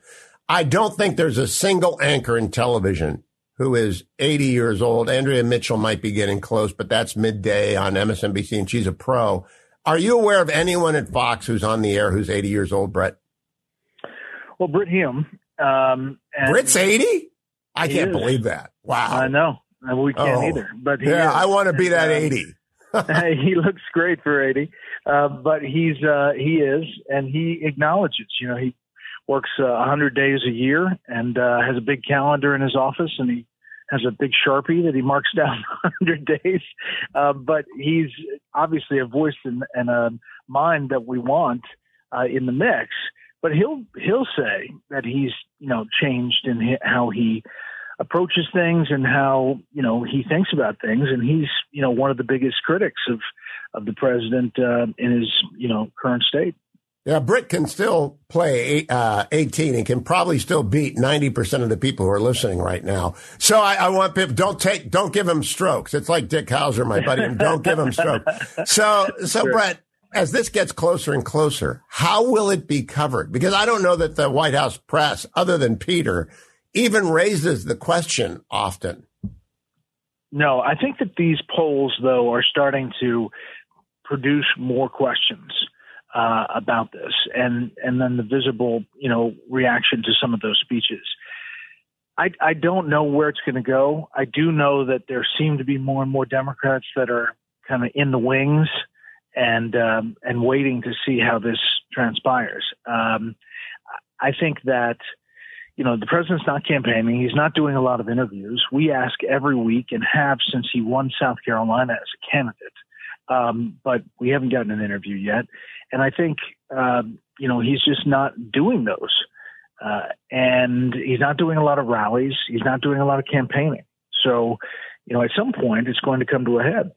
I don't think there's a single anchor in television who is 80 years old. Andrea Mitchell might be getting close, but that's midday on MSNBC, and she's a pro. Are you aware of anyone at Fox who's on the air who's 80 years old, Brett? Well, Britt Hume. Britt's 80? I can't believe that. Wow. I know. We can't either. But he is. I want to be that 80. He looks great for 80. But he is, and he acknowledges, he works 100 days a year and has a big calendar in his office, and he has a big Sharpie that he marks down 100 days. But he's obviously a voice and a mind that we want in the mix. But he'll say that he's, you know, changed in how he approaches things and how, you know, he thinks about things. And he's, you know, one of the biggest critics of the president in his, you know, current state. Yeah, Britt can still play 18 and can probably still beat 90% of the people who are listening right now. So I want people, don't give him strokes. It's like Dick Hauser, my buddy, and don't give him strokes. So sure. Brett, as this gets closer and closer, how will it be covered? Because I don't know that the White House press, other than Peter, even raises the question often. No, I think that these polls, though, are starting to produce more questions about this, and then the visible, you know, reaction to some of those speeches. I don't know where it's going to go. I do know that there seem to be more and more Democrats that are kind of in the wings and waiting to see how this transpires. I think that, you know, the president's not campaigning. He's not doing a lot of interviews. We ask every week and have since he won South Carolina as a candidate. But we haven't gotten an interview yet. And I think, you know, he's just not doing those. And he's not doing a lot of rallies. He's not doing a lot of campaigning. So, you know, at some point it's going to come to a head.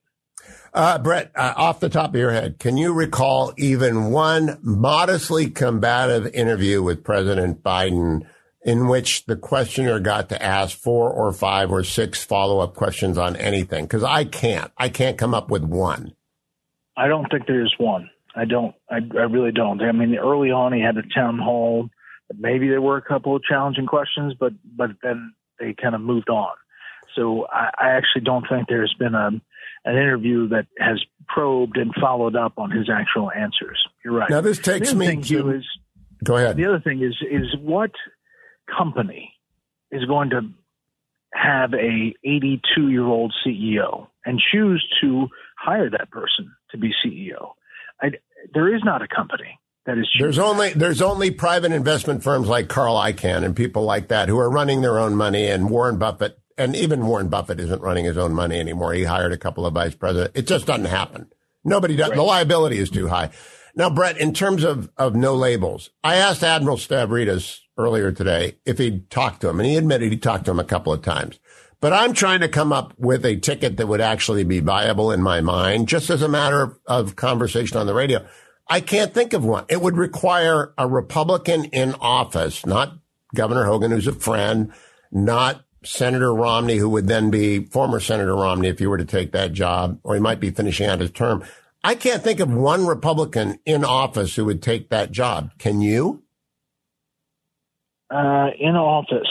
Brett, off the top of your head, can you recall even one modestly combative interview with President Biden in which the questioner got to ask 4 or 5 or 6 follow-up questions on anything? Because I can't come up with one. I don't think there is one. I really don't. I mean, early on, he had a town hall. Maybe there were a couple of challenging questions, but then they kind of moved on. So I actually don't think there's been an interview that has probed and followed up on his actual answers. You're right. Now, this takes me to... Go ahead. The other thing is what company is going to have a 82-year-old CEO and choose to hire that person to be CEO? There is not a company that is cheap. There's only private investment firms like Carl Icahn and people like that who are running their own money, and Warren Buffett, and even Warren Buffett isn't running his own money anymore. He hired a couple of vice presidents. It just doesn't happen. Nobody does. Right. The liability is too high. Now, Brett, in terms of No Labels, I asked Admiral Stavridis earlier today if he'd talked to him, and he admitted he talked to him a couple of times. But I'm trying to come up with a ticket that would actually be viable in my mind, just as a matter of conversation on the radio. I can't think of one. It would require a Republican in office, not Governor Hogan, who's a friend, not Senator Romney, who would then be former Senator Romney if he were to take that job, or he might be finishing out his term. I can't think of one Republican in office who would take that job. Can you? In office?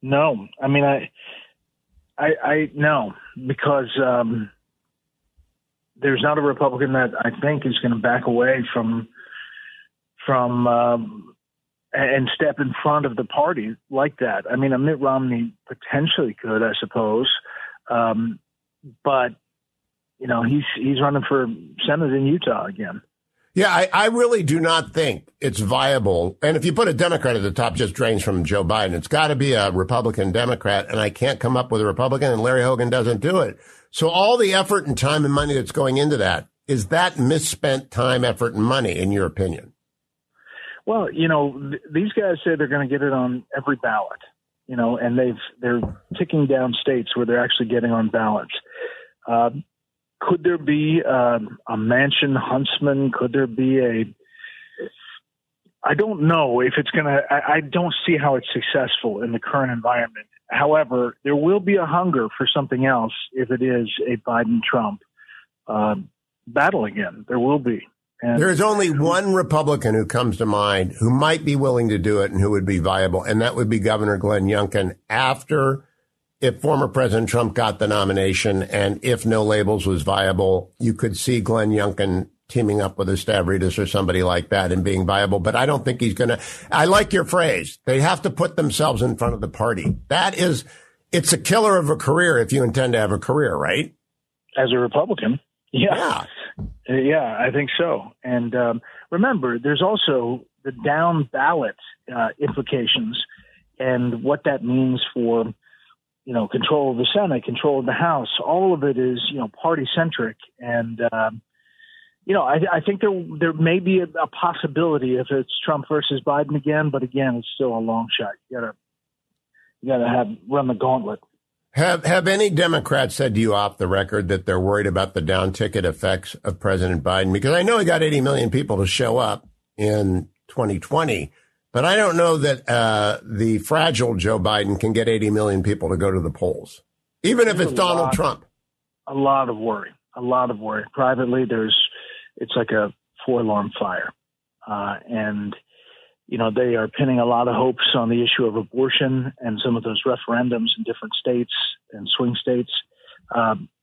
No. I mean, I no, because there's not a Republican that I think is going to back away from and step in front of the party like that. I mean, a Mitt Romney potentially could, I suppose, but you know, he's running for Senate in Utah again. Yeah, I really do not think it's viable. And if you put a Democrat at the top, just drains from Joe Biden. It's got to be a Republican Democrat, and I can't come up with a Republican, and Larry Hogan doesn't do it. So all the effort and time and money that's going into that, is that misspent time, effort, and money, in your opinion? Well, you know, these guys say they're going to get it on every ballot, you know, and they're ticking down states where they're actually getting on ballots. Could there be a Manchin huntsman? Could there be I don't know if it's going to – I don't see how it's successful in the current environment. However, there will be a hunger for something else if it is a Biden-Trump battle again. There will be. And there is only one Republican who comes to mind who might be willing to do it and who would be viable, and that would be Governor Glenn Youngkin after – if former President Trump got the nomination and if No Labels was viable, you could see Glenn Youngkin teaming up with a Stavridis or somebody like that and being viable. But I don't think he's going to. I like your phrase. They have to put themselves in front of the party. That is, it's a killer of a career if you intend to have a career, right? As a Republican. Yeah, I think so. And remember, there's also the down ballot implications and what that means for you know, control of the Senate, control of the House. All of it is, you know, party centric. And, you know, I think there may be a possibility if it's Trump versus Biden again. But again, it's still a long shot. You gotta run the gauntlet. Have any Democrats said to you off the record that they're worried about the down ticket effects of President Biden? Because I know he got 80 million people to show up in 2020, but I don't know that the fragile Joe Biden can get 80 million people to go to the polls, even if it's Donald Trump. A lot of worry. Privately, it's like a four-alarm fire. And, you know, they are pinning a lot of hopes on the issue of abortion and some of those referendums in different states and swing states.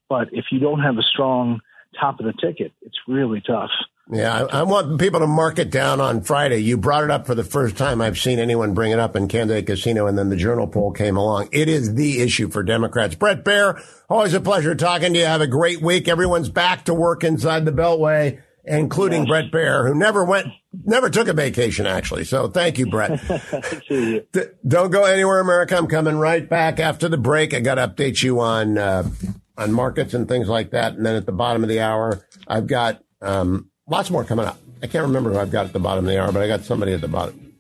But if you don't have a strong top of the ticket, it's really tough. Yeah, I want people to mark it down on Friday. You brought it up for the first time I've seen anyone bring it up in Candidate Casino, and then the Journal poll came along. It is the issue for Democrats. Brett Baer, always a pleasure talking to you. Have a great week. Everyone's back to work inside the Beltway, including Brett Baer, who never took a vacation, actually. So thank you, Brett. Don't go anywhere, America. I'm coming right back after the break. I got to update you on markets and things like that. And then at the bottom of the hour, I've got lots more coming up. I can't remember who I've got at the bottom of the hour, but I got somebody at the bottom.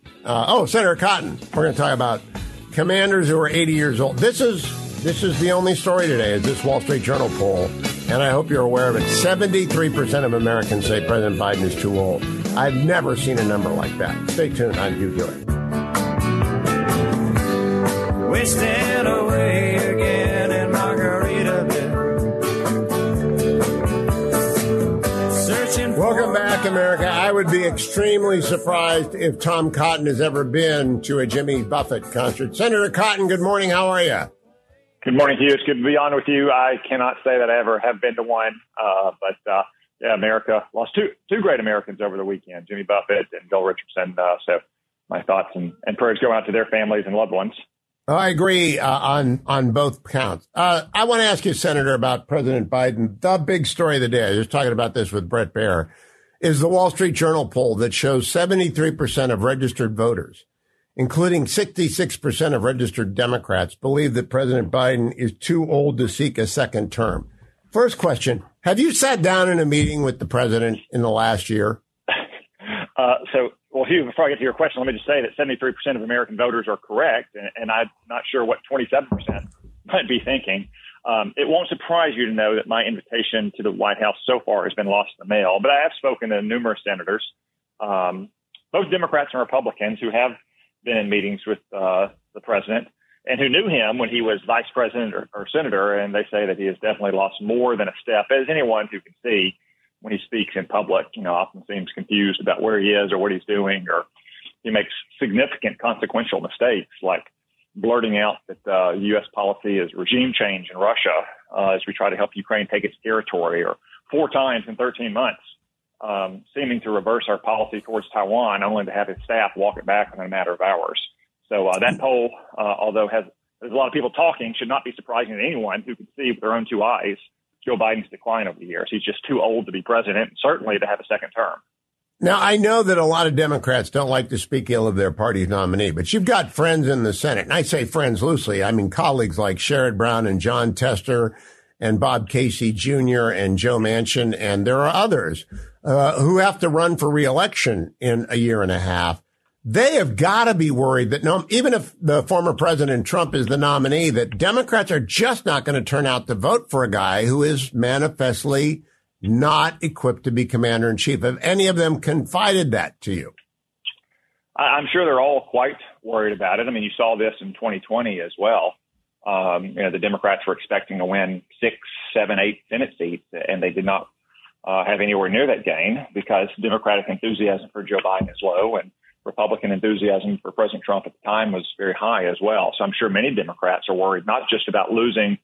Senator Cotton. We're going to talk about commanders who are 80 years old. This is the only story today, is this Wall Street Journal poll, and I hope you're aware of it. 73% of Americans say President Biden is too old. I've never seen a number like that. Stay tuned. I'm Hugh. Wasted away again in Margaritaville. Welcome back, America. I would be extremely surprised if Tom Cotton has ever been to a Jimmy Buffett concert. Senator Cotton, good morning. How are you? Good morning, Hugh. It's good to be on with you. I cannot say that I ever have been to one, but yeah, America lost two great Americans over the weekend, Jimmy Buffett and Bill Richardson. So my thoughts and prayers go out to their families and loved ones. I agree on both counts. I want to ask you, Senator, about President Biden. The big story of the day, I was just talking about this with Brett Baer, is the Wall Street Journal poll that shows 73% of registered voters, including 66% of registered Democrats, believe that President Biden is too old to seek a second term. First question, have you sat down in a meeting with the president in the last year? Well, Hugh, before I get to your question, let me just say that 73% of American voters are correct, and I'm not sure what 27% might be thinking. It won't surprise you to know that my invitation to the White House so far has been lost in the mail, but I have spoken to numerous senators, both Democrats and Republicans, who have been in meetings with the president and who knew him when he was vice president or senator, and they say that he has definitely lost more than a step, as anyone who can see. When he speaks in public, you know, often seems confused about where he is or what he's doing, or he makes significant consequential mistakes, like blurting out that U.S. policy is regime change in Russia as we try to help Ukraine take its territory, or 4 times in 13 months, seeming to reverse our policy towards Taiwan, only to have his staff walk it back in a matter of hours. So that poll, although there's a lot of people talking, should not be surprising to anyone who can see with their own two eyes Joe Biden's decline over the years. He's just too old to be president, and certainly to have a second term. Now, I know that a lot of Democrats don't like to speak ill of their party's nominee, but you've got friends in the Senate. And I say friends loosely. I mean, colleagues like Sherrod Brown and John Tester and Bob Casey Jr. and Joe Manchin. And there are others who have to run for reelection in a year and a half. They have got to be worried that even if the former President Trump is the nominee, that Democrats are just not going to turn out to vote for a guy who is manifestly not equipped to be commander in chief. Have any of them confided that to you? I'm sure they're all quite worried about it. I mean, you saw this in 2020 as well. The Democrats were expecting to win 6, 7, 8 Senate seats, and they did not have anywhere near that gain because Democratic enthusiasm for Joe Biden is low, and Republican enthusiasm for President Trump at the time was very high as well. So I'm sure many Democrats are worried not just about losing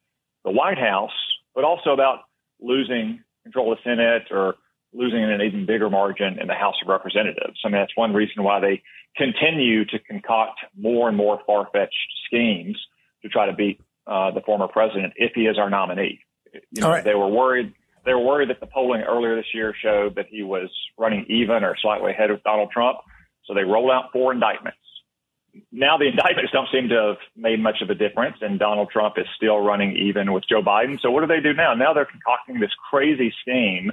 the White House, but also about losing control of the Senate or losing an even bigger margin in the House of Representatives. I mean, that's one reason why they continue to concoct more and more far-fetched schemes to try to beat the former president if he is our nominee. You know, all right. They were worried that the polling earlier this year showed that he was running even or slightly ahead of Donald Trump. So they rolled out 4 indictments. now the indictments don't seem to have made much of a difference, and Donald Trump is still running even with Joe Biden. So what do they do now? Now they're concocting this crazy scheme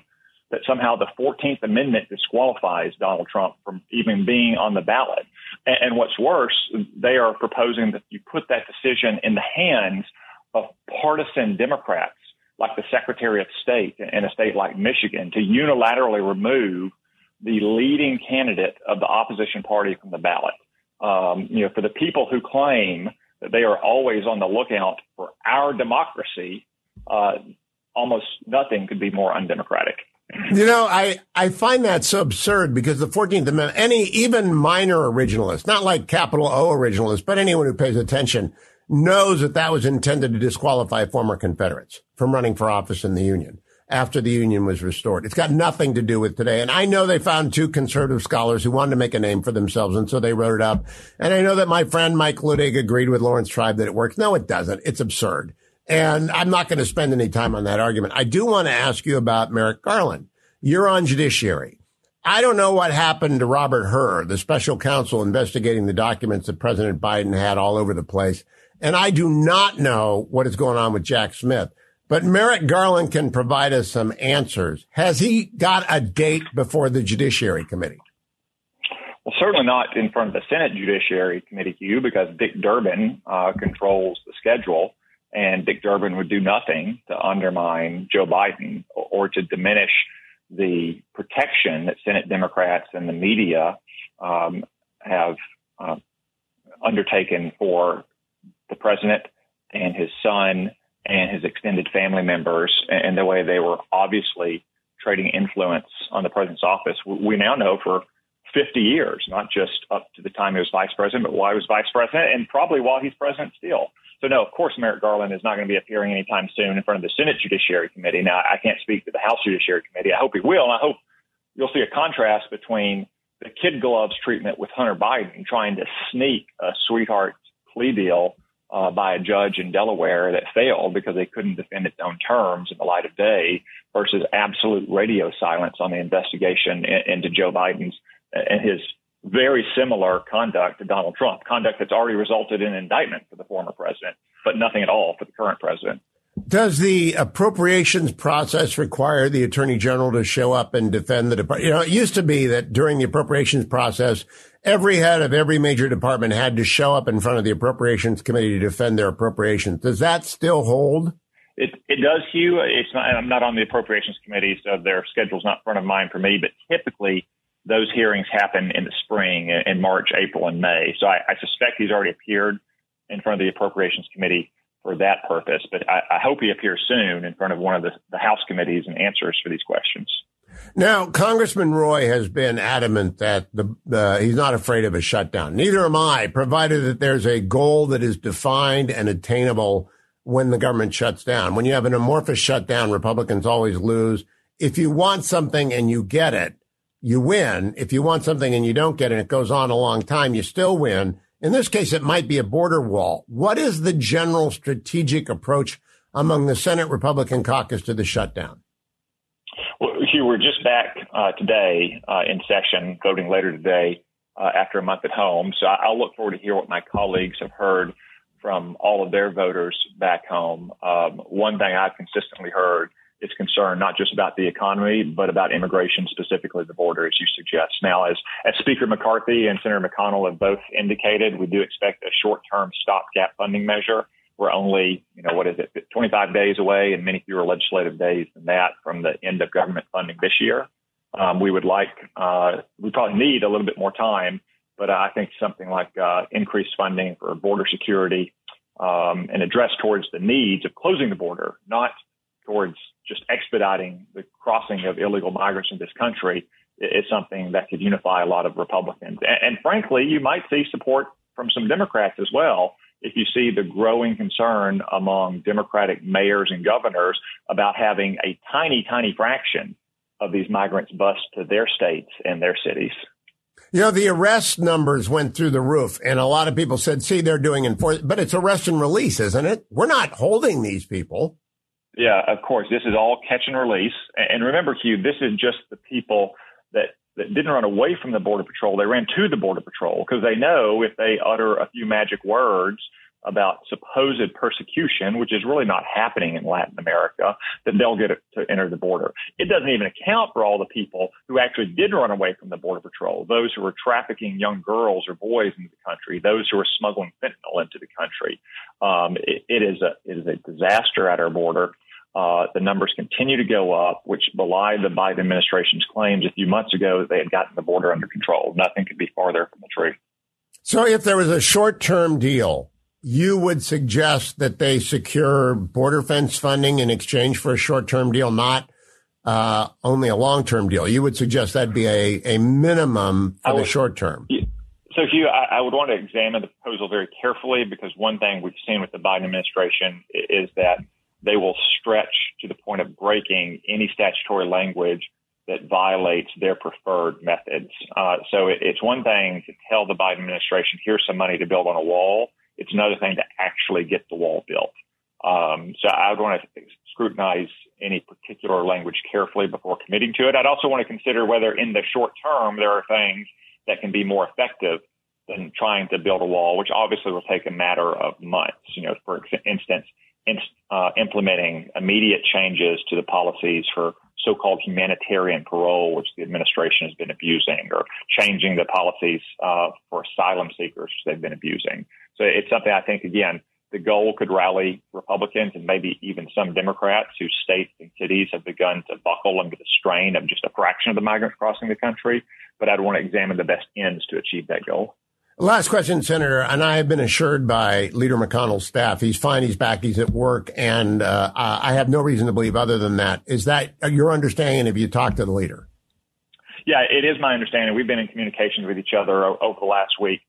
that somehow the 14th Amendment disqualifies Donald Trump from even being on the ballot. And what's worse, they are proposing that you put that decision in the hands of partisan Democrats, like the Secretary of State in a state like Michigan, to unilaterally remove the leading candidate of the opposition party from the ballot. For the people who claim that they are always on the lookout for our democracy, almost nothing could be more undemocratic. You know, I find that so absurd because the 14th Amendment, even minor originalist, not like capital O originalist, but anyone who pays attention knows that that was intended to disqualify former Confederates from running for office in the Union after the Union was restored. It's got nothing to do with today. And I know they found two conservative scholars who wanted to make a name for themselves, and so they wrote it up. And I know that my friend Mike Ludig agreed with Lawrence Tribe that it works. No, it doesn't. It's absurd. And I'm not going to spend any time on that argument. I do want to ask you about Merrick Garland. You're on Judiciary. I don't know what happened to Robert Herr, the special counsel investigating the documents that President Biden had all over the place. And I do not know what is going on with Jack Smith. But Merrick Garland can provide us some answers. Has he got a date before the Judiciary Committee? Well, certainly not in front of the Senate Judiciary Committee, Hugh, because Dick Durbin controls the schedule. And Dick Durbin would do nothing to undermine Joe Biden or to diminish the protection that Senate Democrats and the media have undertaken for the president and his son and his extended family members, and the way they were obviously trading influence on the president's office. We now know for 50 years, not just up to the time he was vice president, but while he was vice president and probably while he's president still. So, no, of course, Merrick Garland is not going to be appearing anytime soon in front of the Senate Judiciary Committee. Now, I can't speak to the House Judiciary Committee. I hope he will. And I hope you'll see a contrast between the kid gloves treatment with Hunter Biden trying to sneak a sweetheart plea deal by a judge in Delaware that failed because they couldn't defend its own terms in the light of day versus absolute radio silence on the investigation into Joe Biden's and his very similar conduct to Donald Trump, conduct that's already resulted in indictment for the former president, but nothing at all for the current president. Does the appropriations process require the attorney general to show up and defend the department? You know, it used to be that during the appropriations process, every head of every major department had to show up in front of the appropriations committee to defend their appropriations. Does that still hold? It does, Hugh. It's not, and I'm not on the appropriations committee, so their schedule's not front of mind for me, but typically those hearings happen in the spring, in March, April, and May. So I suspect he's already appeared in front of the Appropriations Committee for that purpose. But I hope he appears soon in front of one of the House committees and answers for these questions. Now, Congressman Roy has been adamant that he's not afraid of a shutdown. Neither am I, provided that there's a goal that is defined and attainable when the government shuts down. When you have an amorphous shutdown, Republicans always lose. If you want something and you get it, you win. If you want something and you don't get it, it goes on a long time, you still win. In this case, it might be a border wall. What is the general strategic approach among the Senate Republican caucus to the shutdown? Well, Hugh, we're just back today in session, voting later today after a month at home. So I'll look forward to hear what my colleagues have heard from all of their voters back home. One thing I've consistently heard is concerned not just about the economy, but about immigration, specifically the border, as you suggest. Now, as Speaker McCarthy and Senator McConnell have both indicated, we do expect a short-term stopgap funding measure. We're only, 25 days away and many fewer legislative days than that from the end of government funding this year. We probably need a little bit more time, but I think something like increased funding for border security and address towards the needs of closing the border, not towards just expediting the crossing of illegal migrants in this country, is something that could unify a lot of Republicans. And frankly, you might see support from some Democrats as well if you see the growing concern among Democratic mayors and governors about having a tiny, tiny fraction of these migrants bused to their states and their cities. You know, the arrest numbers went through the roof, and a lot of people said, see, they're doing enforcement, but it's arrest and release, isn't it? We're not holding these people. Yeah, of course. This is all catch and release. And remember, Hugh, this is just the people that that didn't run away from the Border Patrol. They ran to the Border Patrol because they know if they utter a few magic words about supposed persecution, which is really not happening in Latin America, then they'll get to enter the border. It doesn't even account for all the people who actually did run away from the Border Patrol, those who were trafficking young girls or boys into the country, those who were smuggling fentanyl into the country. It is a disaster at our border. The numbers continue to go up, which belied the Biden administration's claims a few months ago that they had gotten the border under control. Nothing could be farther from the truth. So if there was a short-term deal, you would suggest that they secure border fence funding in exchange for a short-term deal, not only a long-term deal. You would suggest that'd be a minimum for the short term. So, Hugh, I would want to examine the proposal very carefully, because one thing we've seen with the Biden administration is that they will stretch to the point of breaking any statutory language that violates their preferred methods. So it's one thing to tell the Biden administration, here's some money to build on a wall. It's another thing to actually get the wall built. So I would want to scrutinize any particular language carefully before committing to it. I'd also want to consider whether in the short term there are things that can be more effective than trying to build a wall, which obviously will take a matter of months. You know, for instance, implementing immediate changes to the policies for so-called humanitarian parole, which the administration has been abusing, or changing the policies for asylum seekers, which they've been abusing. So it's something I think, again, the goal could rally Republicans and maybe even some Democrats whose states and cities have begun to buckle under the strain of just a fraction of the migrants crossing the country. But I'd want to examine the best ends to achieve that goal. Last question, Senator, and I have been assured by Leader McConnell's staff, he's fine, he's back, he's at work, and I have no reason to believe other than that. Is that your understanding if you talk to the leader? Yeah, it is my understanding. We've been in communications with each other over the last week.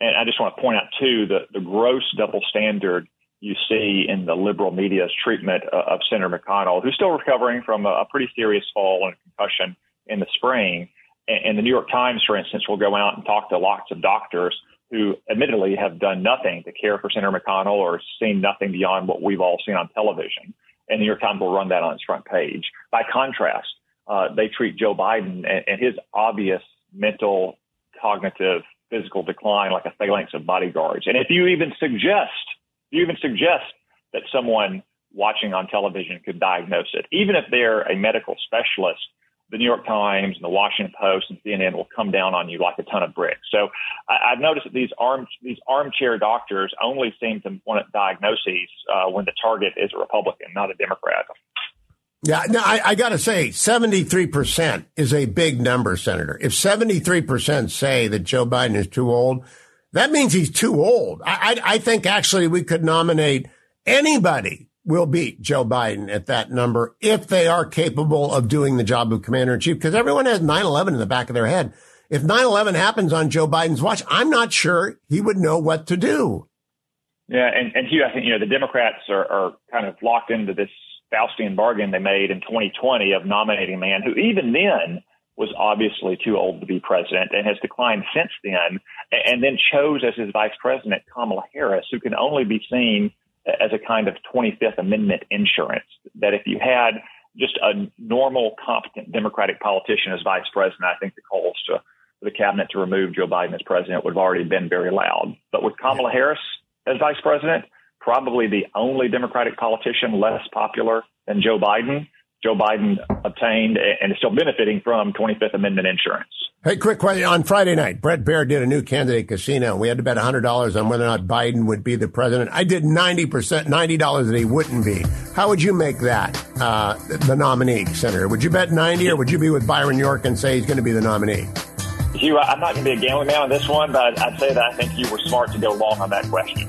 And I just want to point out, too, the gross double standard you see in the liberal media's treatment of Senator McConnell, who's still recovering from a pretty serious fall and concussion in the spring. And the New York Times, for instance, will go out and talk to lots of doctors who admittedly have done nothing to care for Senator McConnell or seen nothing beyond what we've all seen on television. And the New York Times will run that on its front page. By contrast, they treat Joe Biden and his obvious mental, cognitive, physical decline like a phalanx of bodyguards. And if you even suggest that someone watching on television could diagnose it, even if they're a medical specialist, the New York Times and the Washington Post and CNN will come down on you like a ton of bricks. So I've noticed that these armchair doctors only seem to want diagnoses when the target is a Republican, not a Democrat. Yeah, no, I got to say 73% is a big number, Senator. If 73% say that Joe Biden is too old, that means he's too old. I think actually we could nominate anybody. Will beat Joe Biden at that number if they are capable of doing the job of commander-in-chief, because everyone has 9/11 in the back of their head. If 9/11 happens on Joe Biden's watch, I'm not sure he would know what to do. Yeah, and Hugh, I think, you know, the Democrats are kind of locked into this Faustian bargain they made in 2020 of nominating a man who even then was obviously too old to be president and has declined since then, and then chose as his vice president Kamala Harris, who can only be seen as a kind of 25th Amendment insurance, that if you had just a normal, competent Democratic politician as vice president, I think the calls to the cabinet to remove Joe Biden as president would have already been very loud. But with Kamala Harris as vice president, probably the only Democratic politician less popular than Joe Biden obtained and is still benefiting from 25th Amendment insurance. Hey, quick question. On Friday night, Brett Baer did a new candidate casino. We had to bet $100 on whether or not Biden would be the president. I did $90 that he wouldn't be. How would you make that the nominee, Senator? Would you bet 90 or would you be with Byron York and say he's going to be the nominee? Hugh, I'm not going to be a gambling man on this one, but I'd say that I think you were smart to go long on that question.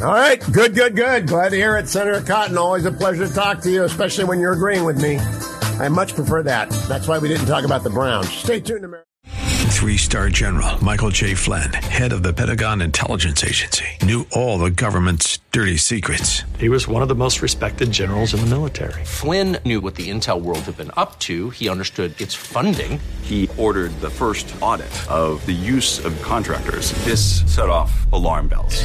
All right. Good. Glad to hear it, Senator Cotton. Always a pleasure to talk to you, especially when you're agreeing with me. I much prefer that. That's why we didn't talk about the Browns. Stay tuned, America. 3-star General Michael J. Flynn, head of the Pentagon Intelligence Agency, knew all the government's dirty secrets. He was one of the most respected generals in the military. Flynn knew what the intel world had been up to. He understood its funding. He ordered the first audit of the use of contractors. This set off alarm bells.